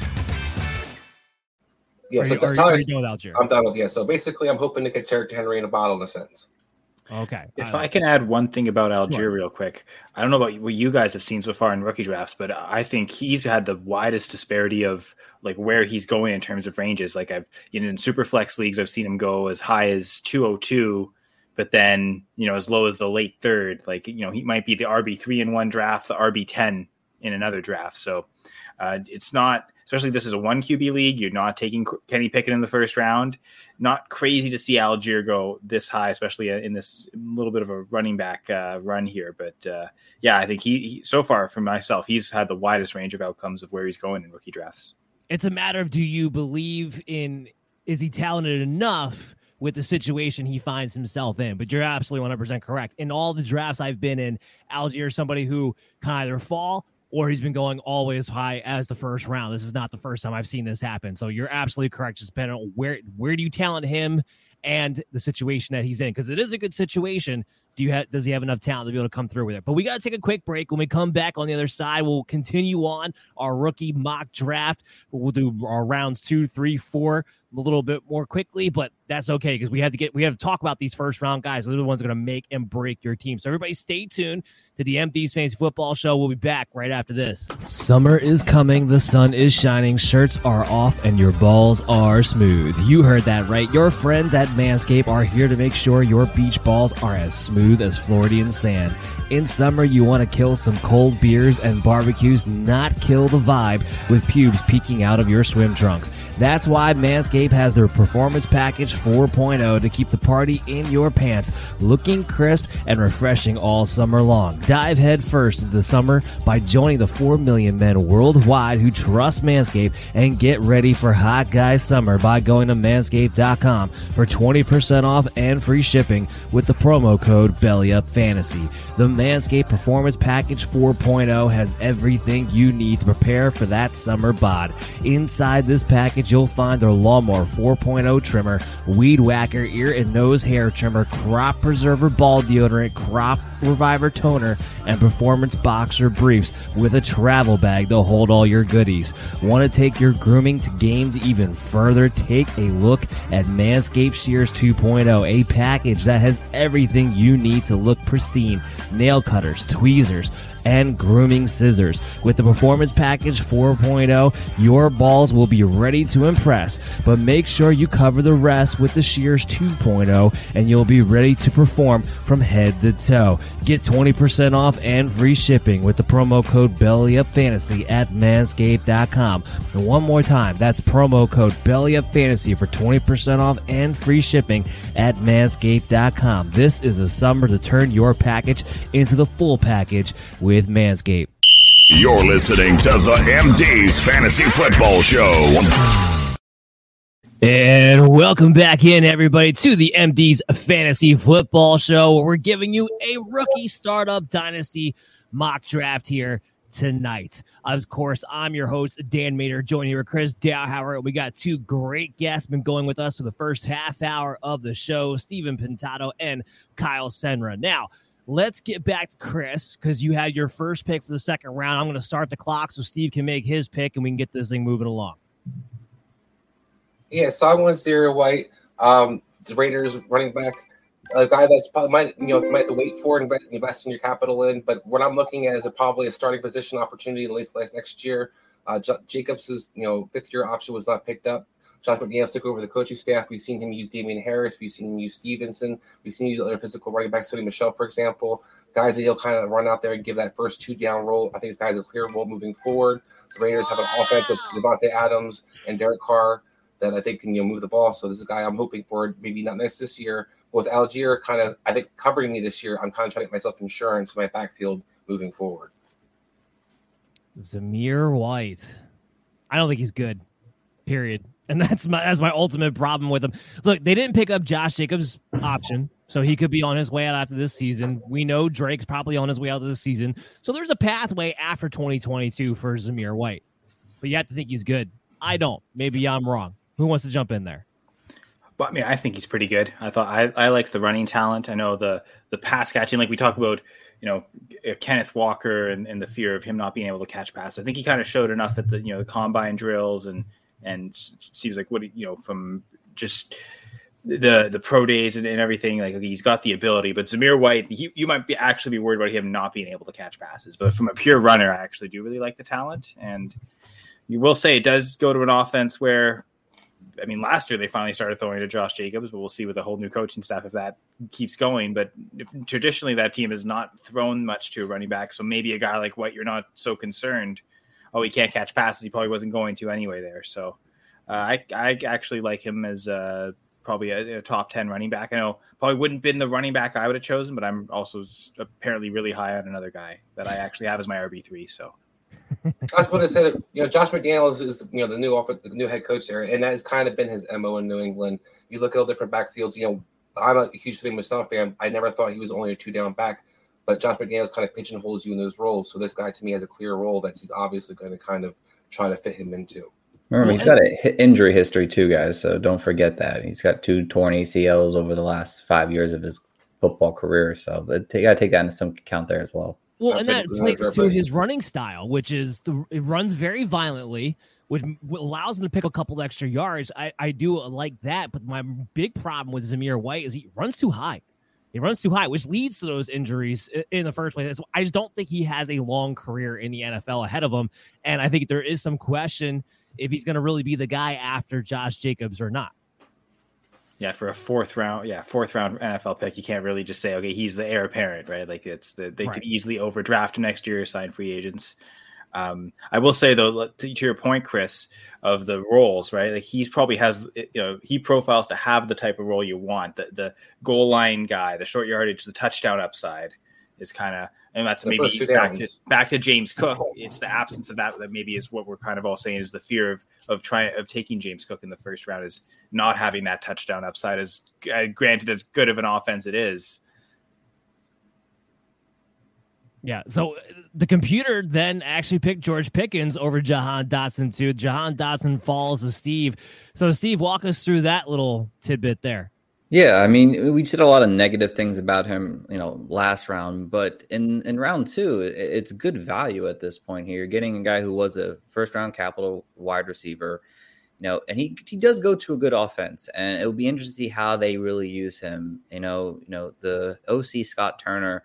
Yeah, so I'm done with So basically, I'm hoping to get Derrick Henry in a bottle in a sense. Okay. If I can add one thing about Allgeier real quick, I don't know about what you guys have seen so far in rookie drafts, but I think he's had the widest disparity of like where he's going in terms of ranges. Like I've, in super flex leagues, I've seen him go as high as 202, but then, as low as the late third. Like, he might be the RB3 in one draft, the RB10 in another draft. So it's not, especially this is a one QB league. You're not taking Kenny Pickett in the first round. Not crazy to see Allgeier go this high, especially in this little bit of a running back run here. But I think he so far for myself, he's had the widest range of outcomes of where he's going in rookie drafts. It's a matter of, do you believe in, is he talented enough with the situation he finds himself in? But you're absolutely 100% correct. In all the drafts I've been in, Allgeier is somebody who can either fall, or he's been going always high as the first round. This is not the first time I've seen this happen. So you're absolutely correct. Just depending on where do you talent him and the situation that he's in? Because it is a good situation. Does he have enough talent to be able to come through with it? But we got to take a quick break. When we come back on the other side, we'll continue on our rookie mock draft. We'll do our rounds 2, 3, 4 a little bit more quickly, but that's okay because we have to talk about these first round guys. They're the ones going to make and break your team. So everybody stay tuned to the MD's Fantasy Football Show. We'll be back right after this. Summer is coming. The sun is shining. Shirts are off and your balls are smooth. You heard that right. Your friends at Manscaped are here to make sure your beach balls are as smooth as Floridian sand. In summer, you want to kill some cold beers and barbecues, not kill the vibe with pubes peeking out of your swim trunks. That's why Manscaped has their Performance Package 4.0 to keep the party in your pants looking crisp and refreshing all summer long. Dive headfirst into the summer by joining the 4 million men worldwide who trust Manscaped, and get ready for Hot Guy Summer by going to manscaped.com for 20% off and free shipping with the promo code BELLYUPFANTASY. The Manscaped Performance Package 4.0 has everything you need to prepare for that summer bod. Inside this package, you'll find their Lawnmower 4.0 trimmer, Weed Whacker, ear and nose hair trimmer, Crop Preserver ball deodorant, Crop Reviver toner, and Performance Boxer briefs with a travel bag to hold all your goodies. Want to take your grooming to games even further? Take a look at Manscaped Shears 2.0, a package that has everything you need to look pristine. Nail cutters, tweezers, and grooming scissors. With the Performance Package 4.0, your balls will be ready to impress, but make sure you cover the rest with the Shears 2.0 and you'll be ready to perform from head to toe. Get 20% off and free shipping with the promo code BELLYUPFANTASY at manscaped.com. And one more time, that's promo code BELLYUPFANTASY for 20% off and free shipping at manscaped.com. This is the summer to turn your package into the full package with Manscaped. You're listening to the MD's Fantasy Football Show. And welcome back in, everybody, to the MD's Fantasy Football Show, where we're giving you a rookie startup dynasty mock draft here tonight. Of course, I'm your host, Dan Mader, joined here with Chris Dowhower. We got two great guests been going with us for the first half hour of the show, Steve Pintado and Kyle Senra. Now, let's get back to Chris, because you had your first pick for the second round. I'm going to start the clock so Steve can make his pick and we can get this thing moving along. Yeah, so I went Zamir White, the Raiders running back, a guy that's probably might have to wait for and investing your capital in. But what I'm looking at is probably a starting position opportunity at least next year. Jacobs's fifth year option was not picked up. Josh McDaniels took over the coaching staff. We've seen him use Damian Harris. We've seen him use Stevenson. We've seen him use other physical running backs, Sonny Michel, for example. Guys that he'll kind of run out there and give that first two-down role. I think this guy's a clear role moving forward. The Raiders have an offense with Devontae Adams and Derek Carr that I think can move the ball. So this is a guy I'm hoping for, maybe not next this year. But with Allgeier kind of, I think, covering me this year, I'm kind of trying to get myself insurance for my backfield moving forward. Zamir White. I don't think he's good, period. And that's my ultimate problem with him. Look, they didn't pick up Josh Jacobs' option, so he could be on his way out after this season. We know Drake's probably on his way out this season. So there's a pathway after 2022 for Zamir White. But you have to think he's good. I don't. Maybe I'm wrong. Who wants to jump in there? Well, I mean, I think he's pretty good. I like the running talent. I know the pass catching, like we talk about, Kenneth Walker and the fear of him not being able to catch pass. I think he kind of showed enough at the combine drills and seems like what from just the pro days and everything, like he's got the ability. But Zamir White, you might actually be worried about him not being able to catch passes. But from a pure runner, I actually do really like the talent. And you will say it does go to an offense where, I mean, last year they finally started throwing to Josh Jacobs, but we'll see with the whole new coaching staff if that keeps going. But traditionally that team has not thrown much to a running back. So maybe a guy like White, you're not so concerned. Oh, he can't catch passes. He probably wasn't going to anyway there. So I actually like him as probably a top 10 running back. I know probably wouldn't have been the running back I would have chosen, but I'm also apparently really high on another guy that I actually have as my RB3. So I just want to say that Josh McDaniels is the new head coach there, and that has kind of been his MO in New England. You look at all different backfields. I'm a huge thing myself, fan. I never thought he was only a two down back. But Josh McDaniels kind of pigeonholes you in those roles. So this guy, to me, has a clear role that he's obviously going to kind of try to fit him into. Remember, he's got an injury history too, guys, so don't forget that. He's got two torn ACLs over the last 5 years of his football career. So you got to take that into some account there as well. Well, and that plays into his running style, which is it runs very violently, which allows him to pick a couple extra yards. I do like that, but my big problem with Zamir White is he runs too high. He runs too high, which leads to those injuries in the first place. I just don't think he has a long career in the NFL ahead of him. And I think there is some question if he's going to really be the guy after Josh Jacobs or not. Yeah, for a fourth round NFL pick, you can't really just say, okay, he's the heir apparent, right? Like they could easily overdraft next year, sign free agents. I will say though, to your point, Chris, of the roles, right? Like he's probably has, he profiles to have the type of role you want. The goal line guy, the short yardage, the touchdown upside is kind of, and that's maybe back to James Cook. It's the absence of that maybe is what we're kind of all saying is the fear of taking James Cook in the first round is not having that touchdown upside as granted as good of an offense it is. Yeah, so the computer then actually picked George Pickens over Jahan Dotson, too. Jahan Dotson falls to Steve. So, Steve, walk us through that little tidbit there. Yeah, I mean, we said a lot of negative things about him, last round. But in round two, it's good value at this point here. You're getting a guy who was a first-round capital wide receiver, and he does go to a good offense. And it'll be interesting to see how they really use him. The OC Scott Turner,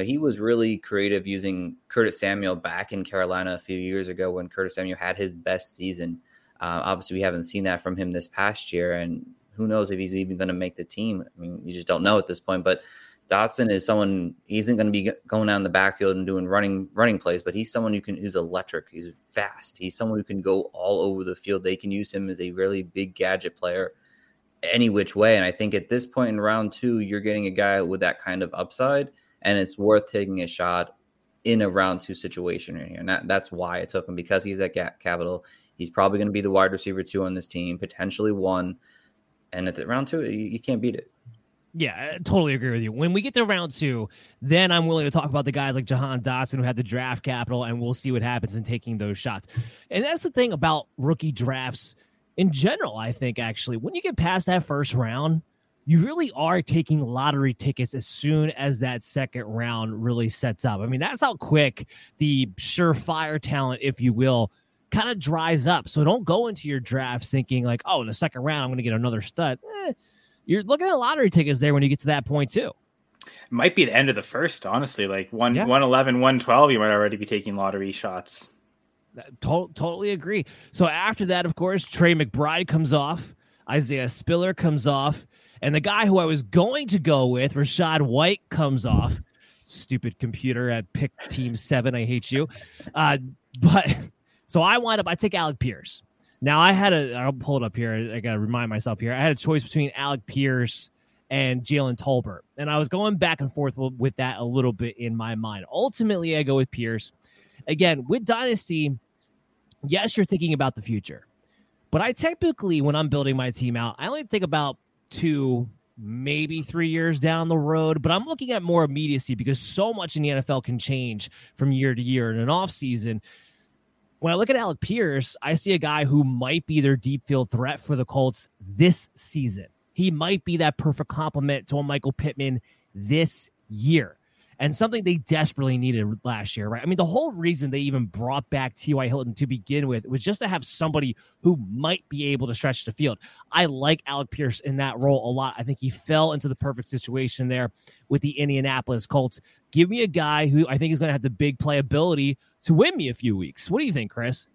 he was really creative using Curtis Samuel back in Carolina a few years ago when Curtis Samuel had his best season. Obviously, we haven't seen that from him this past year, and who knows if he's even going to make the team. I mean, you just don't know at this point. But Dotson is someone he isn't going to be going down the backfield and doing running plays, but he's someone who's electric. He's fast. He's someone who can go all over the field. They can use him as a really big gadget player any which way. And I think at this point in round two, you're getting a guy with that kind of upside. And it's worth taking a shot in a round two situation right here. And that's why I took him, because he's at Capital. He's probably going to be the wide receiver 2 on this team, potentially 1. And at the round 2, you can't beat it. Yeah, I totally agree with you. When we get to round 2, then I'm willing to talk about the guys like Jahan Dotson, who had the draft capital, and we'll see what happens in taking those shots. And that's the thing about rookie drafts in general, I think, actually. When you get past that first round, you really are taking lottery tickets as soon as that second round really sets up. I mean, that's how quick the surefire talent, if you will, kind of dries up. So don't go into your draft thinking like, oh, in the second round, I'm going to get another stud. You're looking at lottery tickets there when you get to that point too. It might be the end of the first, honestly, like 111, 112, you might already be taking lottery shots. Totally agree. So after that, of course, Trey McBride comes off. Isaiah Spiller comes off. And the guy who I was going to go with, Rachaad White, comes off. Stupid computer at pick team 7. I hate you. So I take Alec Pierce. Now I'll pull it up here. I got to remind myself here. I had a choice between Alec Pierce and Jalen Tolbert. And I was going back and forth with that a little bit in my mind. Ultimately, I go with Pierce. Again, with Dynasty, yes, you're thinking about the future. But I typically, when I'm building my team out, I only think about 2, maybe 3 years down the road, but I'm looking at more immediacy because so much in the NFL can change from year to year in an offseason. When I look at Alec Pierce, I see a guy who might be their deep field threat for the Colts this season. He might be that perfect complement to a Michael Pittman this year. And something they desperately needed last year, right? I mean, the whole reason they even brought back T.Y. Hilton to begin with was just to have somebody who might be able to stretch the field. I like Alec Pierce in that role a lot. I think he fell into the perfect situation there with the Indianapolis Colts. Give me a guy who I think is going to have the big playability to win me a few weeks. What do you think, Chris?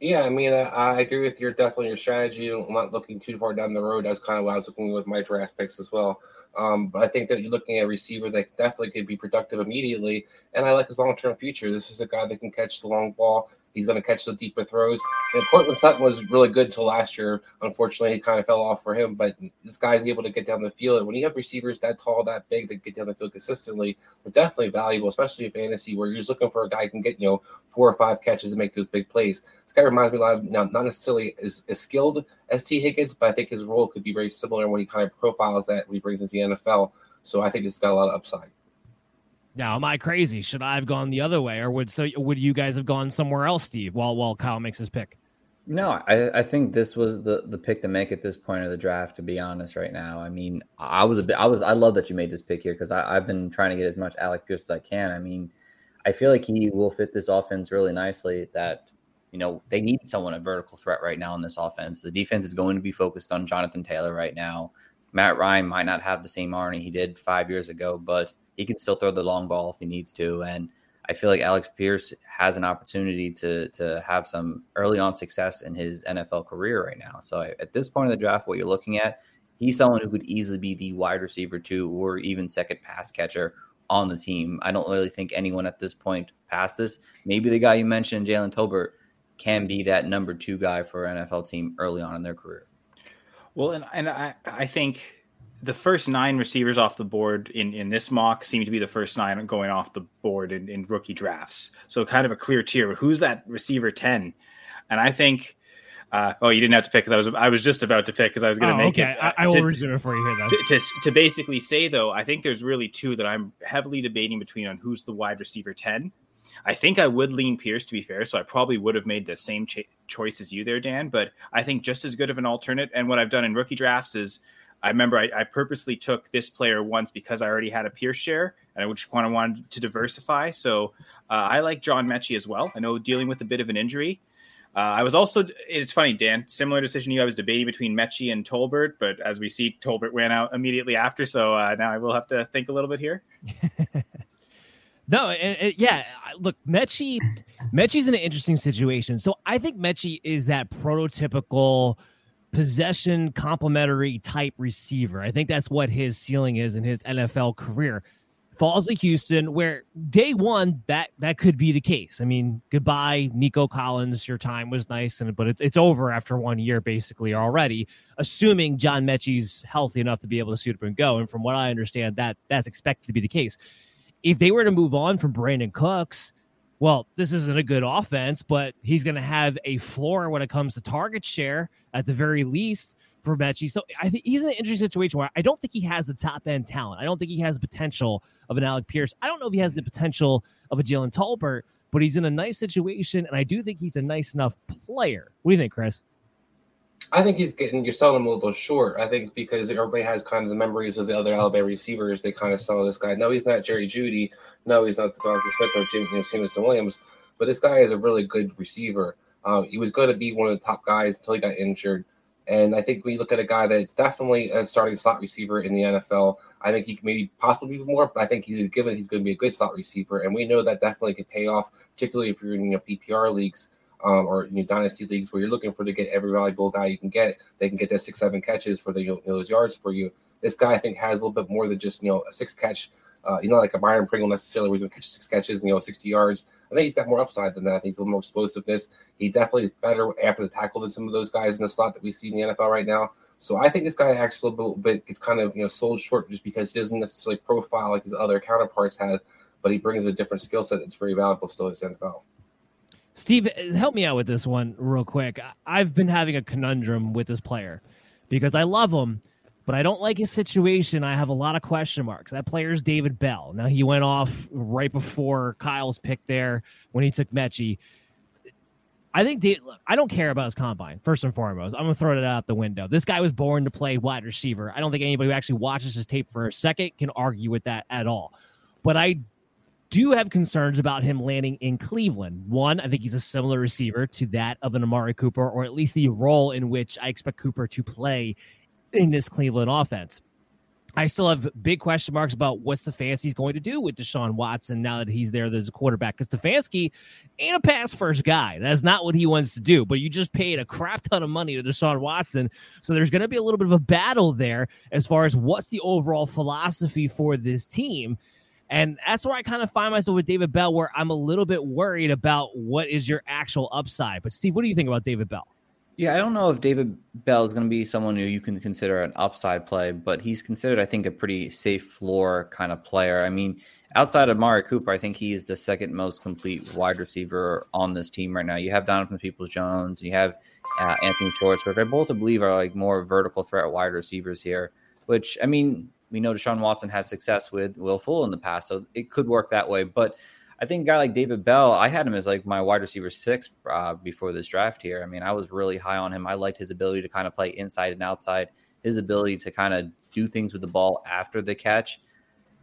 Yeah, I mean, I agree with your strategy. I'm not looking too far down the road. That's kind of what I was looking with my draft picks as well. But I think that you're looking at a receiver that definitely could be productive immediately, and I like his long-term future. This is a guy that can catch the long ball. He's going to catch the deeper throws. And Cortland Sutton was really good until last year. Unfortunately, he kind of fell off for him, but this guy's able to get down the field. And when you have receivers that tall, that big, that get down the field consistently, they're definitely valuable, especially in fantasy, where you're just looking for a guy who can get, 4 or 5 catches and make those big plays. This guy reminds me a lot of, now, not necessarily as skilled as T. Higgins, but I think his role could be very similar when he kind of profiles that when he brings into the NFL. So I think this has got a lot of upside. Now, am I crazy? Should I have gone the other way, or would you guys have gone somewhere else, Steve, while Kyle makes his pick? No, I think this was the pick to make at this point of the draft, to be honest right now. I mean, I love that you made this pick here, because I've been trying to get as much Alec Pierce as I can. I mean, I feel like he will fit this offense really nicely. That, they need someone, a vertical threat right now in this offense. The defense is going to be focused on Jonathan Taylor right now. Matt Ryan might not have the same arm he did 5 years ago, but he can still throw the long ball if he needs to. And I feel like Alec Pierce has an opportunity to have some early on success in his NFL career right now. So at this point of the draft, what you're looking at, he's someone who could easily be the wide receiver 2 or even second pass catcher on the team. I don't really think anyone at this point past this. Maybe the guy you mentioned, Jalen Tolbert, can be that number 2 guy for an NFL team early on in their career. Well, and I think the first 9 receivers off the board in this mock seem to be the first 9 going off the board in rookie drafts. So kind of a clear tier. Who's that receiver 10? And I think, you didn't have to pick, because I was just about to pick, because I was going to make it. I will reserve it for you here, though. To basically say, though, I think there's really 2 that I'm heavily debating between on who's the wide receiver 10. I think I would lean Pierce, to be fair, so I probably would have made the same choice as you there, Dan, but I think just as good of an alternate. And what I've done in rookie drafts is, I remember I purposely took this player once because I already had a Pierce share, and I just wanted to diversify. So I like John Mechie as well. I know, dealing with a bit of an injury. I was also, it's funny, Dan, similar decision to you. I was debating between Mechie and Tolbert, but as we see, Tolbert ran out immediately after, so now I will have to think a little bit here. No, look, Mechie's in an interesting situation. So I think Mechie is that prototypical possession complementary type receiver. I think that's what his ceiling is in his NFL career. Falls to Houston, where day one, that could be the case. I mean, goodbye, Nico Collins. Your time was nice, but it's over after 1 year, basically, already, assuming John Mechie's healthy enough to be able to suit up and go. And from what I understand, that's expected to be the case. if they were to move on from Brandon Cooks, well, this isn't a good offense, but he's going to have a floor when it comes to target share at the very least for Mechie. So I think he's in an interesting situation where I don't think he has the top end talent. I don't think he has the potential of an Alec Pierce. I don't know if he has the potential of a Jalen Tolbert, but he's in a nice situation. And I do think he's a nice enough player. What do you think, Chris? I think he's getting, you're selling him a little short. I think because everybody has kind of the memories of the other Alabama receivers, they kind of sell this guy. No, he's not Jerry Jeudy. No, he's not Devonta Smith or Jameson Williams. But this guy is a really good receiver. He was going to be one of the top guys until he got injured. And I think when you look at a guy that's definitely a starting slot receiver in the NFL, I think he can maybe possibly be more, but I think he's a given he's going to be a good slot receiver. And we know that definitely could pay off, particularly if you're in your PPR leagues. Or dynasty leagues where you're looking for to get every valuable guy you can get. They can get that 6-7 catches for the those yards for you. This guy I think has a little bit more than just a 6-catch. He's not like a Byron Pringle necessarily where you can catch 6 catches and 60 yards. I think he's got more upside than that. I think he's a little more explosiveness. He definitely is better after the tackle than some of those guys in the slot that we see in the NFL right now. So I think this guy actually a little bit gets kind of sold short just because he doesn't necessarily profile like his other counterparts have, but he brings a different skill set that's very valuable still in the NFL. Steve, help me out with this one real quick. I've been having a conundrum with this player because I love him, but I don't like his situation. I have a lot of question marks. That player is David Bell. Now, he went off right before Kyle's pick there when he took Mechie. I think I don't care about his combine, first and foremost. I'm going to throw that out the window. This guy was born to play wide receiver. I don't think anybody who actually watches his tape for a second can argue with that at all. But I do have concerns about him landing in Cleveland. One, I think he's a similar receiver to that of an Amari Cooper, or at least the role in which I expect Cooper to play in this Cleveland offense. I still have big question marks about what's Stefanski's going to do with Deshaun Watson now that he's there as a quarterback, because Stefanski ain't a pass-first guy. That's not what he wants to do, but you just paid a crap ton of money to Deshaun Watson, so there's going to be a little bit of a battle there as far as what's the overall philosophy for this team. And that's where I kind of find myself with David Bell, where I'm a little bit worried about what is your actual upside. But, Steve, what do you think about David Bell? Yeah, I don't know if David Bell is going to be someone who you can consider an upside play, but he's considered, I think, a pretty safe floor kind of player. I mean, outside of Amari Cooper, I think he is the second most complete wide receiver on this team right now. You have Donovan Peoples-Jones, you have Anthony Schwartzberg. I both believe are like more vertical threat wide receivers here, which, I mean, we know Deshaun Watson has success with Will Fuller in the past, so it could work that way. But I think a guy like David Bell, I had him as like my wide receiver 6 before this draft here. I mean, I was really high on him. I liked his ability to kind of play inside and outside, his ability to kind of do things with the ball after the catch.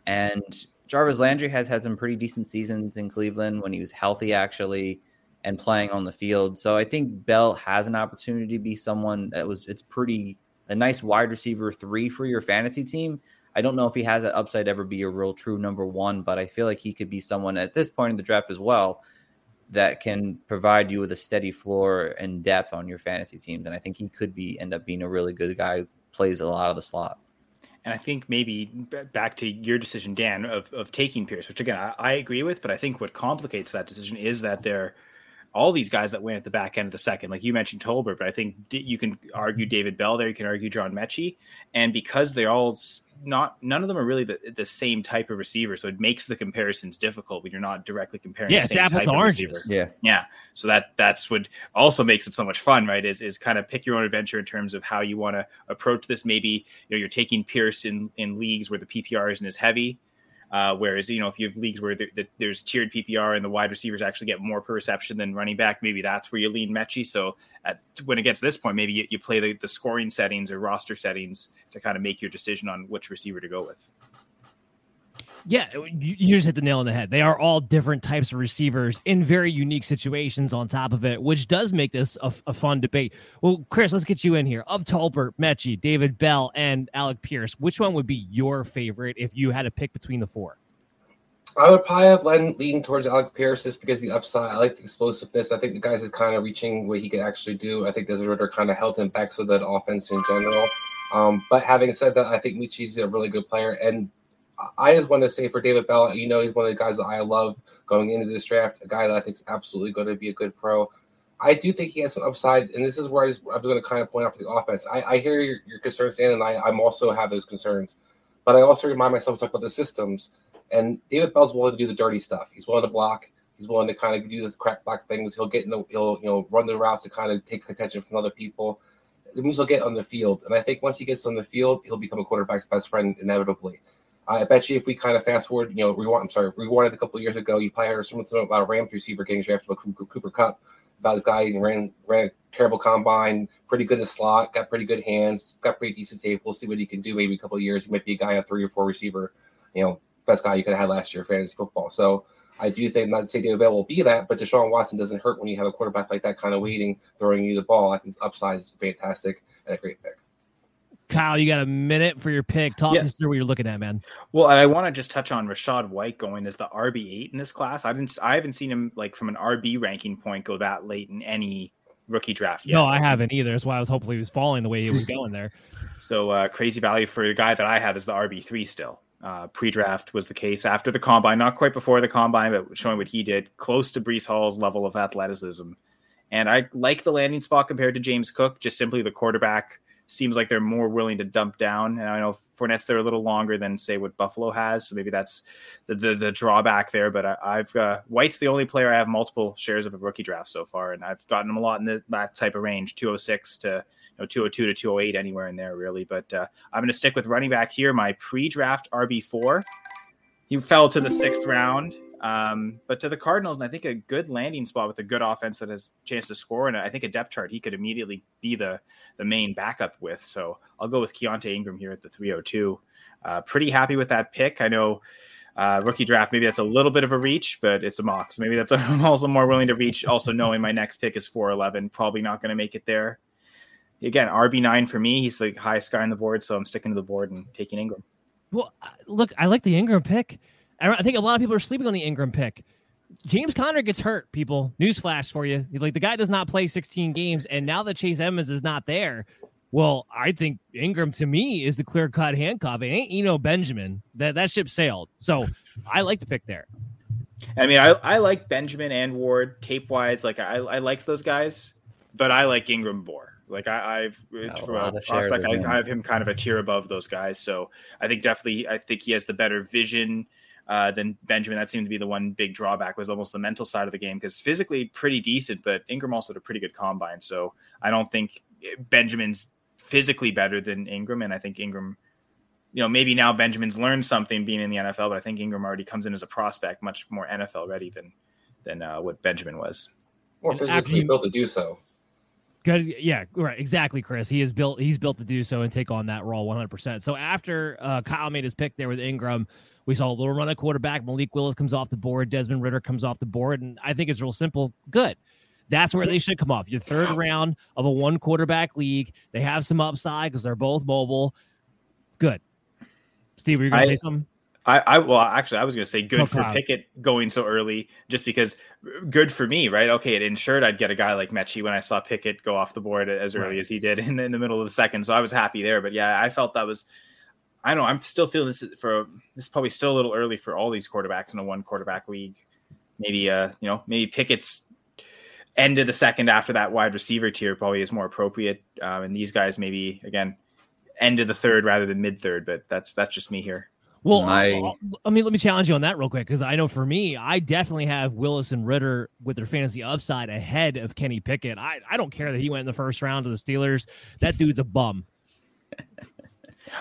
And Jarvis Landry has had some pretty decent seasons in Cleveland when he was healthy, actually, and playing on the field. So I think Bell has an opportunity to be someone that was, it's pretty a nice wide receiver 3 for your fantasy team. I don't know if he has that upside ever be a real true number 1, but I feel like he could be someone at this point in the draft as well that can provide you with a steady floor and depth on your fantasy teams. And I think he could be end up being a really good guy who plays a lot of the slot. And I think maybe back to your decision, Dan, of taking Pierce, which again, I agree with, but I think what complicates that decision is that they're all these guys that went at the back end of the second, like you mentioned Tolbert, but I think you can argue David Bell there. You can argue John Mechie. And because they're all none of them are really the same type of receiver. So it makes the comparisons difficult when you're not directly comparing. Yeah. The same it's apples and oranges. Yeah. Yeah. So that's what also makes it so much fun, right? Is kind of pick your own adventure in terms of how you want to approach this. Maybe, you're taking Pierce in leagues where the PPR isn't as heavy. Whereas, if you have leagues where there's tiered PPR and the wide receivers actually get more per reception than running back, maybe that's where you lean Mechie. So when it gets to this point, maybe you play the scoring settings or roster settings to kind of make your decision on which receiver to go with. Yeah, you just hit the nail on the head. They are all different types of receivers in very unique situations on top of it, which does make this a fun debate. Well, Chris, let's get you in here. Of Tolbert, Mechie, David Bell, and Alec Pierce, which one would be your favorite if you had to pick between the 4? I would probably have lean towards Alec Pierce just because the upside. I like the explosiveness. I think the guys is kind of reaching what he could actually do. I think Desmond Ridder kind of held him back so that offense in general. But having said that, I think Mechie's a really good player, and I just want to say for David Bell, he's one of the guys that I love going into this draft, a guy that I think is absolutely going to be a good pro. I do think he has some upside, and this is where I'm going to kind of point out for the offense. I hear your concerns, Dan, and I also have those concerns. But I also remind myself to talk about the systems. And David Bell's willing to do the dirty stuff. He's willing to block. He's willing to kind of do the crack block things. He'll get in the, he'll, you know, run the routes to kind of take attention from other people. It means he'll get on the field. And I think once he gets on the field, he'll become a quarterback's best friend inevitably. I bet you if we kind of fast forward, you know, rewinded a couple of years ago, you probably heard someone talking about a Rams receiver getting drafted by Cooper Kupp, about this guy who ran a terrible combine, pretty good in the slot, got pretty good hands, got pretty decent tape. We'll see what he can do maybe a couple of years. He might be a guy, a 3 or 4 receiver, you know, best guy you could have had last year in fantasy football. So I do think, not to say David Bell will be that, but Deshaun Watson doesn't hurt when you have a quarterback like that kind of waiting, throwing you the ball. I think his upside is fantastic and a great pick. Kyle, you got a minute for your pick. Talk us through what you're looking at, man. Well, I want to just touch on Rachaad White going as the RB8 in this class. I haven't seen him, like, from an RB ranking point go that late in any rookie draft yet. No, I haven't either. That's why I was hopeful he was falling the way he was going there. So crazy value for a guy that I have is the RB3 still. Pre-draft was the case after the combine, not quite before the combine, but showing what he did, close to Breece Hall's level of athleticism. And I like the landing spot compared to James Cook, just simply the quarterback seems like they're more willing to dump down. And I know Fournette's there a little longer than, say, what Buffalo has. So maybe that's the drawback there. But I've White's the only player I have multiple shares of a rookie draft so far. And I've gotten him a lot in that type of range, 206 to 202 to 208, anywhere in there, really. But I'm going to stick with running back here. My pre-draft RB4, he fell to the 6th round. But to the Cardinals, and I think a good landing spot with a good offense that has a chance to score, and I think a depth chart he could immediately be the main backup with. So I'll go with Keaontay Ingram here at the 302. Pretty happy with that pick. I know rookie draft, maybe that's a little bit of a reach, but it's a mock. So maybe that's I'm also more willing to reach, also knowing my next pick is 411. Probably not going to make it there. Again, RB9 for me. He's the highest guy on the board, so I'm sticking to the board and taking Ingram. Well, look, I like the Ingram pick. I think a lot of people are sleeping on the Ingram pick. James Conner gets hurt, people. Newsflash for you. Like, the guy does not play 16 games, and now that Chase Edmonds is not there, well, I think Ingram, to me, is the clear-cut handcuff. It ain't Eno Benjamin. That ship sailed. So I like the pick there. I mean, I like Benjamin and Ward tape-wise. Like, I like those guys, but I like Ingram more. Like I have him kind of a tier above those guys. So I think definitely, I think he has the better vision than Benjamin. That seemed to be the one big drawback, was almost the mental side of the game, because physically pretty decent, but Ingram also had a pretty good combine. So I don't think Benjamin's physically better than Ingram. And I think Ingram, you know, maybe now Benjamin's learned something being in the NFL, but I think Ingram already comes in as a prospect much more NFL ready than what Benjamin was. Or physically built to do so. Good. Yeah, right. Exactly, Chris. He's built to do so and take on that role 100%. So after Kyle made his pick there with Ingram, we saw a little run at quarterback. Malik Willis comes off the board. Desmond Ridder comes off the board. And I think it's real simple. Good. That's where they should come off. Your 3rd round of a 1 quarterback league. They have some upside because they're both mobile. Good. Steve, were you going to say something? I was going to say good for Pickett going so early, just because good for me, right? Okay, it ensured I'd get a guy like Mechie when I saw Pickett go off the board as early as he did in the middle of the 2nd. So I was happy there. But yeah, I felt that was, I don't know, I'm still feeling this is probably still a little early for all these quarterbacks in a 1 quarterback league. Maybe, maybe Pickett's end of the 2nd after that wide receiver tier probably is more appropriate. And these guys maybe, again, end of the 3rd rather than mid-3rd. But that's just me here. Well, I mean, let me challenge you on that real quick, because I know for me, I definitely have Willis and Ridder with their fantasy upside ahead of Kenny Pickett. I don't care that he went in the 1st round to the Steelers. That dude's a bum.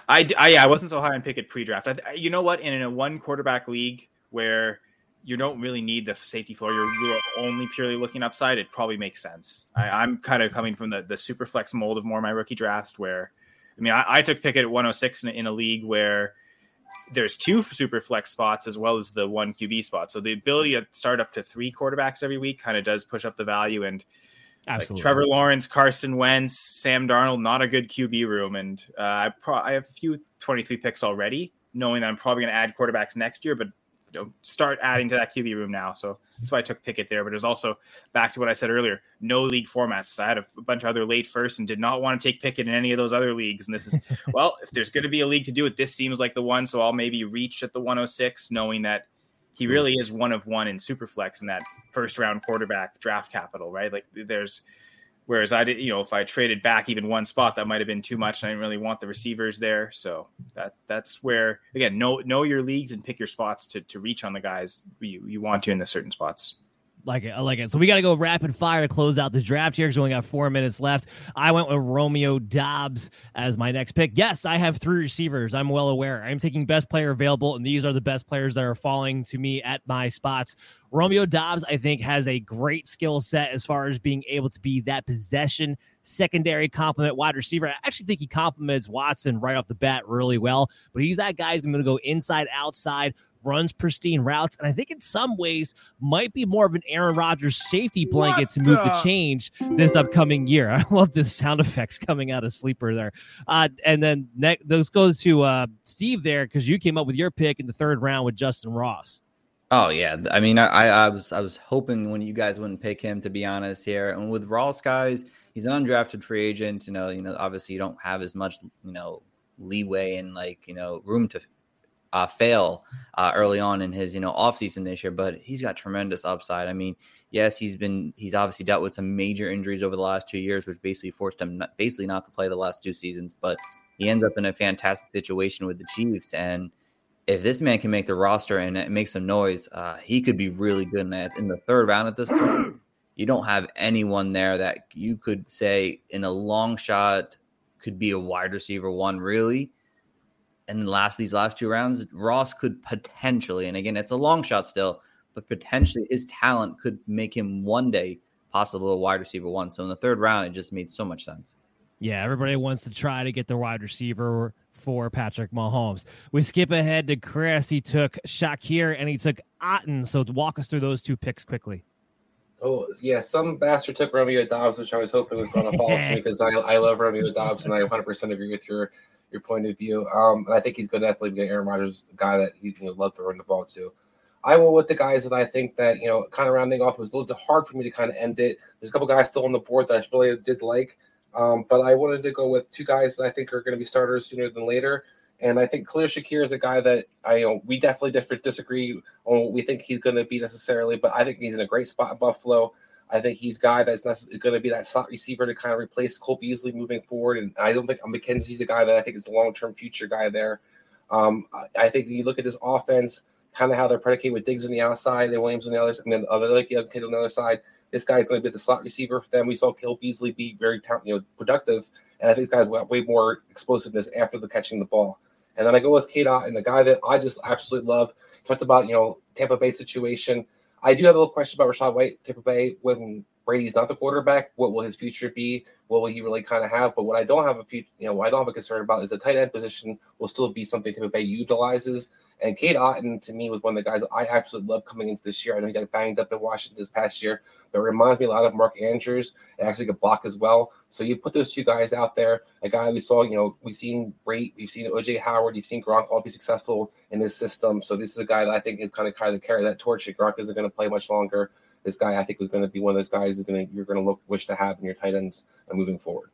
I wasn't so high on Pickett pre-draft. You know what? In a 1 quarterback league where you don't really need the safety floor, you're only purely looking upside, it probably makes sense. I'm kind of coming from the super flex mold of more of my rookie drafts where, I mean, I took Pickett at 106 in a league where there's 2 super flex spots as well as the 1 QB spot. So the ability to start up to 3 quarterbacks every week kind of does push up the value. And absolutely, like Trevor Lawrence, Carson Wentz, Sam Darnold, not a good QB room. And I have a few 23 picks already, knowing that I'm probably going to add quarterbacks next year, but start adding to that QB room now. So that's why I took Pickett there. But there's also, back to what I said earlier, no league formats. I had a bunch of other late 1st and did not want to take Pickett in any of those other leagues. And this is, well, if there's going to be a league to do it, this seems like the one. So I'll maybe reach at the 106, knowing that he really is 1 of 1 in Superflex in that 1st round quarterback draft capital, right? Like there's Whereas I did, if I traded back even one spot, that might have been too much. And I didn't really want the receivers there. So that's where, again, know your leagues and pick your spots to reach on the guys you want to in the certain spots. Like it. I like it. So we got to go rapid fire to close out the draft here because we only got 4 minutes left. I went with Romeo Doubs as my next pick. Yes, I have three receivers. I'm well aware. I'm taking best player available, and these are the best players that are falling to me at my spots. Romeo Doubs, I think, has a great skill set as far as being able to be that possession secondary complement wide receiver. I actually think he complements Watson right off the bat really well, but he's that guy who's going to go inside, outside, runs pristine routes, and I think in some ways might be more of an Aaron Rodgers safety blanket to move the change this upcoming year. I love this sound effects coming out of Sleeper there. And then those go to Steve there, because you came up with your pick in the third round with Justin Ross. Oh yeah, I mean, I was hoping when you guys wouldn't pick him, to be honest here. And with Ross, guys, he's an undrafted free agent. Obviously you don't have as much leeway and room to fail early on in his offseason this year, but he's got tremendous upside. I mean, yes, he's obviously dealt with some major injuries over the last 2 years, which basically forced him not to play the last two seasons, but he ends up in a fantastic situation with the Chiefs. And if this man can make the roster and make some noise, he could be really good in the third round at this point. You don't have anyone there that you could say in a long shot could be a wide receiver one, really. And then these last two rounds, Ross could potentially, and again, it's a long shot still, but potentially his talent could make him one day possible a wide receiver one. So in the third round, it just made so much sense. Yeah, everybody wants to try to get the wide receiver for Patrick Mahomes. We skip ahead to Chris. He took Shakir and he took Otten. So walk us through those two picks quickly. Oh, yeah, some bastard took Romeo Doubs, which I was hoping was going to fall to me because I love Romeo Doubs, and I 100% agree with your point of view. And I think he's good at athlete. Aaron Rodgers is the guy that he loved to run the ball to. I went with the guys that I think that, kind of rounding off, was a little bit hard for me to kind of end it. There's a couple guys still on the board that I really did like. But I wanted to go with two guys that I think are going to be starters sooner than later. And I think Khalil Shakir is a guy that we definitely disagree on what we think he's going to be necessarily, but I think he's in a great spot in Buffalo. I think he's a guy that's going to be that slot receiver to kind of replace Cole Beasley moving forward. And I don't think McKenzie's a guy that I think is the long-term future guy there. I think when you look at this offense, kind of how they're predicated with Diggs on the outside and Williams on the other side, and then the other young kid on the other side. This guy's going to be the slot receiver for them. We saw Cole Beasley be very productive, and I think this guy's way more explosiveness after the catching the ball. And then I go with Keaontay, and the guy that I just absolutely love. Talked about Tampa Bay situation. I do have a little question about Rachaad White, Tampa Bay. When Brady's not the quarterback, what will his future be? What will he really kind of have? But what I don't have I don't have a concern about is the tight end position will still be something Tampa Bay utilizes. And Cade Otton, to me, was one of the guys I absolutely love coming into this year. I know he got banged up in Washington this past year, but it reminds me a lot of Mark Andrews. And actually could block as well. So you put those two guys out there, a guy we saw, we've seen Brate, we've seen O.J. Howard, you've seen Gronk all be successful in this system. So this is a guy that I think is kind of carry that torch. Gronk isn't going to play much longer. This guy, I think, is going to be one of those guys you're going to wish to have in your tight ends moving forward.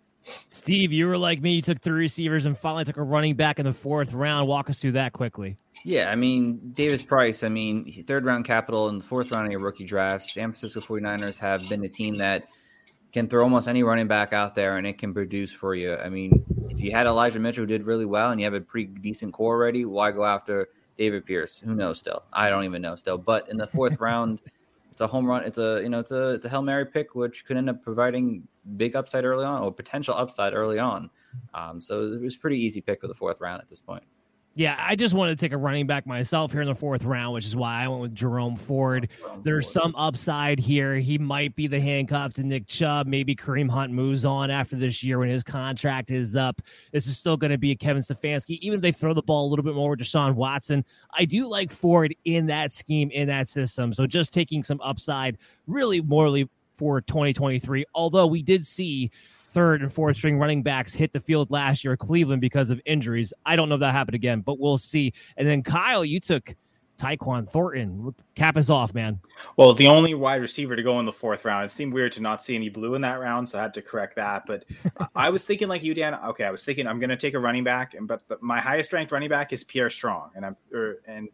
Steve, you were like me. You took three receivers and finally took a running back in the fourth round. Walk us through that quickly. Yeah, I mean, Davis Price, third-round capital in the fourth round of your rookie draft. San Francisco 49ers have been a team that can throw almost any running back out there, and it can produce for you. I mean, if you had Elijah Mitchell who did really well and you have a pretty decent core already, why go after David Pierce? Who knows still? I don't even know still. But in the fourth round, it's a home run. It's a it's a Hail Mary pick, which could end up providing big upside early on or potential upside early on. So it was a pretty easy pick for the fourth round at this point. Yeah, I just wanted to take a running back myself here in the fourth round, which is why I went with Jerome Ford. There's some upside here. He might be the handcuff to Nick Chubb. Maybe Kareem Hunt moves on after this year when his contract is up. This is still going to be a Kevin Stefanski, even if they throw the ball a little bit more with Deshaun Watson. I do like Ford in that scheme, in that system. So just taking some upside really morally for 2023, although we did see third and fourth string running backs hit the field last year, Cleveland, because of injuries. I don't know if that happened again, but we'll see. And then Kyle, you took Tyquan Thornton. Cap is off, man. Well, it's the only wide receiver to go in the fourth round. It seemed weird to not see any blue in that round, so I had to correct that. But I was thinking like you, Dan. Okay, I was thinking I'm going to take a running back, but my highest ranked running back is Pierre Strong, Pierre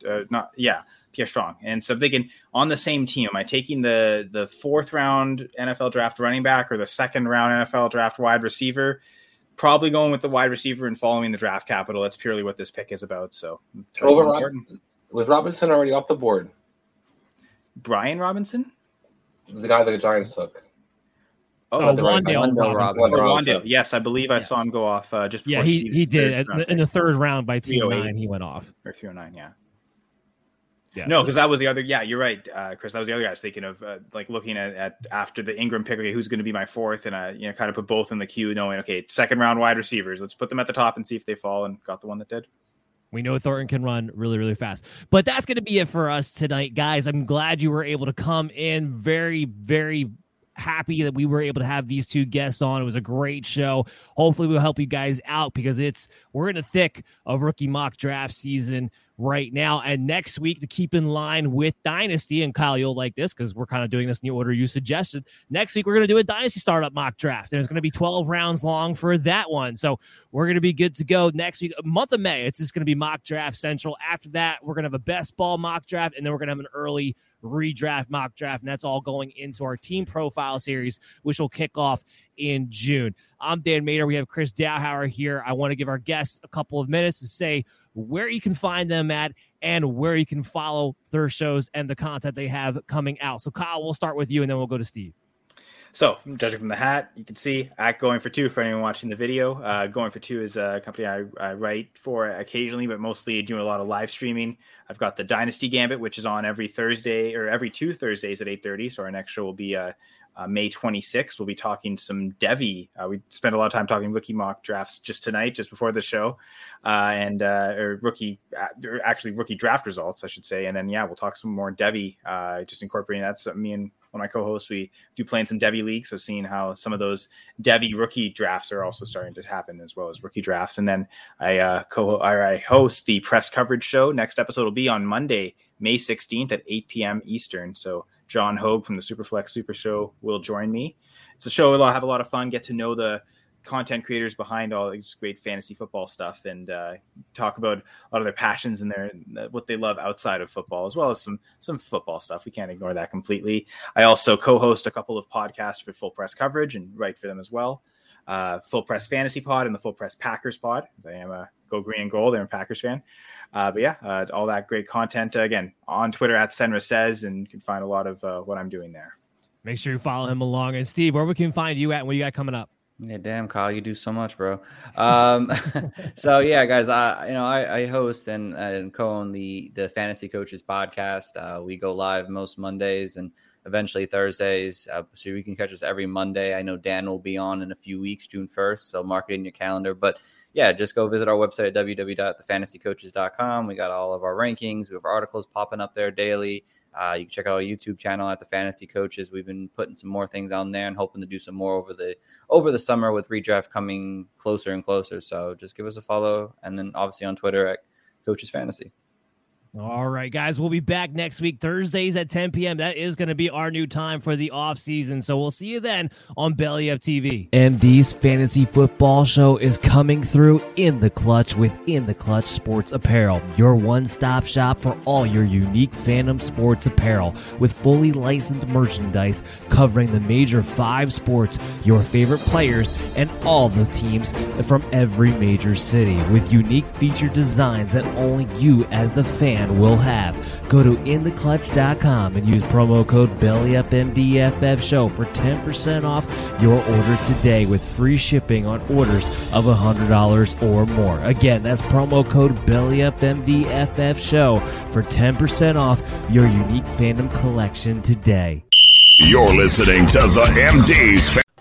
Strong. And so I'm thinking on the same team, am I taking the fourth round NFL draft running back or the second round NFL draft wide receiver? Probably going with the wide receiver and following the draft capital. That's purely what this pick is about. So was Robinson already off the board? Brian Robinson? The guy that the Giants took. Wan'Dale Robinson. Yes, I believe I saw him go off just before. Yeah, he did. In the third round by 209, he went off. Or 209, yeah. No, because that was the other. Yeah, you're right, Chris. That was the other guy I was thinking of, like looking at after the Ingram pick. Okay, who's going to be my fourth? And I, kind of put both in the queue, knowing okay, second round wide receivers. Let's put them at the top and see if they fall. And got the one that did. We know Thornton can run really, really fast. But that's going to be it for us tonight, guys. I'm glad you were able to come in. Very, very happy that we were able to have these two guests on. It was a great show. Hopefully we'll help you guys out because we're in the thick of rookie mock draft season right now. And next week, to keep in line with Dynasty, and Kyle, you'll like this because we're kind of doing this in the order you suggested. Next week, we're going to do a Dynasty startup mock draft, and it's going to be 12 rounds long for that one. So we're going to be good to go next week. Month of May, it's just going to be mock draft central. After that, we're going to have a best ball mock draft, and then we're going to have an early redraft mock draft, and that's all going into our team profile series, which will kick off in June. I'm Dan Mader. We have Chris Dowhower here. I want to give our guests a couple of minutes to say where you can find them at and where you can follow their shows and the content they have coming out. So Kyle, we'll start with you and then we'll go to Steve. So judging from the hat, you can see at Going for Two, for anyone watching the video, Going for Two is a company I write for occasionally, but mostly doing a lot of live streaming. I've got the Dynasty Gambit, which is on every Thursday or every two Thursdays at 8:30. So our next show will be May 26th, we'll be talking some Devy. We spent a lot of time talking rookie mock drafts just tonight, just before the show, or rookie draft results, I should say. And then, we'll talk some more Devy, just incorporating that. So me and one of my co-hosts, we do playing some Devy leagues. So seeing how some of those Devy rookie drafts are also starting to happen as well as rookie drafts. And then I host the press coverage show. Next episode will be on Monday, May 16th at 8 p.m. Eastern. So John Hogue from the Superflex Super Show will join me. It's a show where I'll have a lot of fun, get to know the content creators behind all this great fantasy football stuff, and talk about a lot of their passions and what they love outside of football, as well as some football stuff. We can't ignore that completely. I also co-host a couple of podcasts for Full Press Coverage and write for them as well. Full Press Fantasy Pod and the Full Press Packers Pod. I am a Go Green and Gold. I'm a Packers fan. All that great content, again, on Twitter at Senra Says, and you can find a lot of what I'm doing there. Make sure you follow him along. And Steve, where we can find you at and what you got coming up? Yeah, damn, Kyle, you do so much, bro. So yeah, guys, I host and co-own the Fantasy Coaches podcast. We go live most Mondays and eventually Thursdays. So you can catch us every Monday. I know Dan will be on in a few weeks, June 1st. So mark it in your calendar, but yeah, just go visit our website at www.thefantasycoaches.com. We got all of our rankings. We have articles popping up there daily. You can check out our YouTube channel at The Fantasy Coaches. We've been putting some more things on there and hoping to do some more over the summer with redraft coming closer and closer. So just give us a follow. And then obviously on Twitter at Coaches Fantasy. All right, guys, we'll be back next week, Thursdays at 10 p.m. That is going to be our new time for the offseason. So we'll see you then on Belly Up TV. MD's Fantasy Football Show is coming through in the clutch with In the Clutch Sports Apparel, your one-stop shop for all your unique fandom sports apparel with fully licensed merchandise covering the major 5 sports, your favorite players, and all the teams from every major city with unique feature designs that only you as the fan will have. Go to intheclutch.com and use promo code BellyUpMDFFShow for 10% off your order today with free shipping on orders of $100 or more. Again, that's promo code BellyUpMDFFShow for 10% off your unique fandom collection today. You're listening to the MD's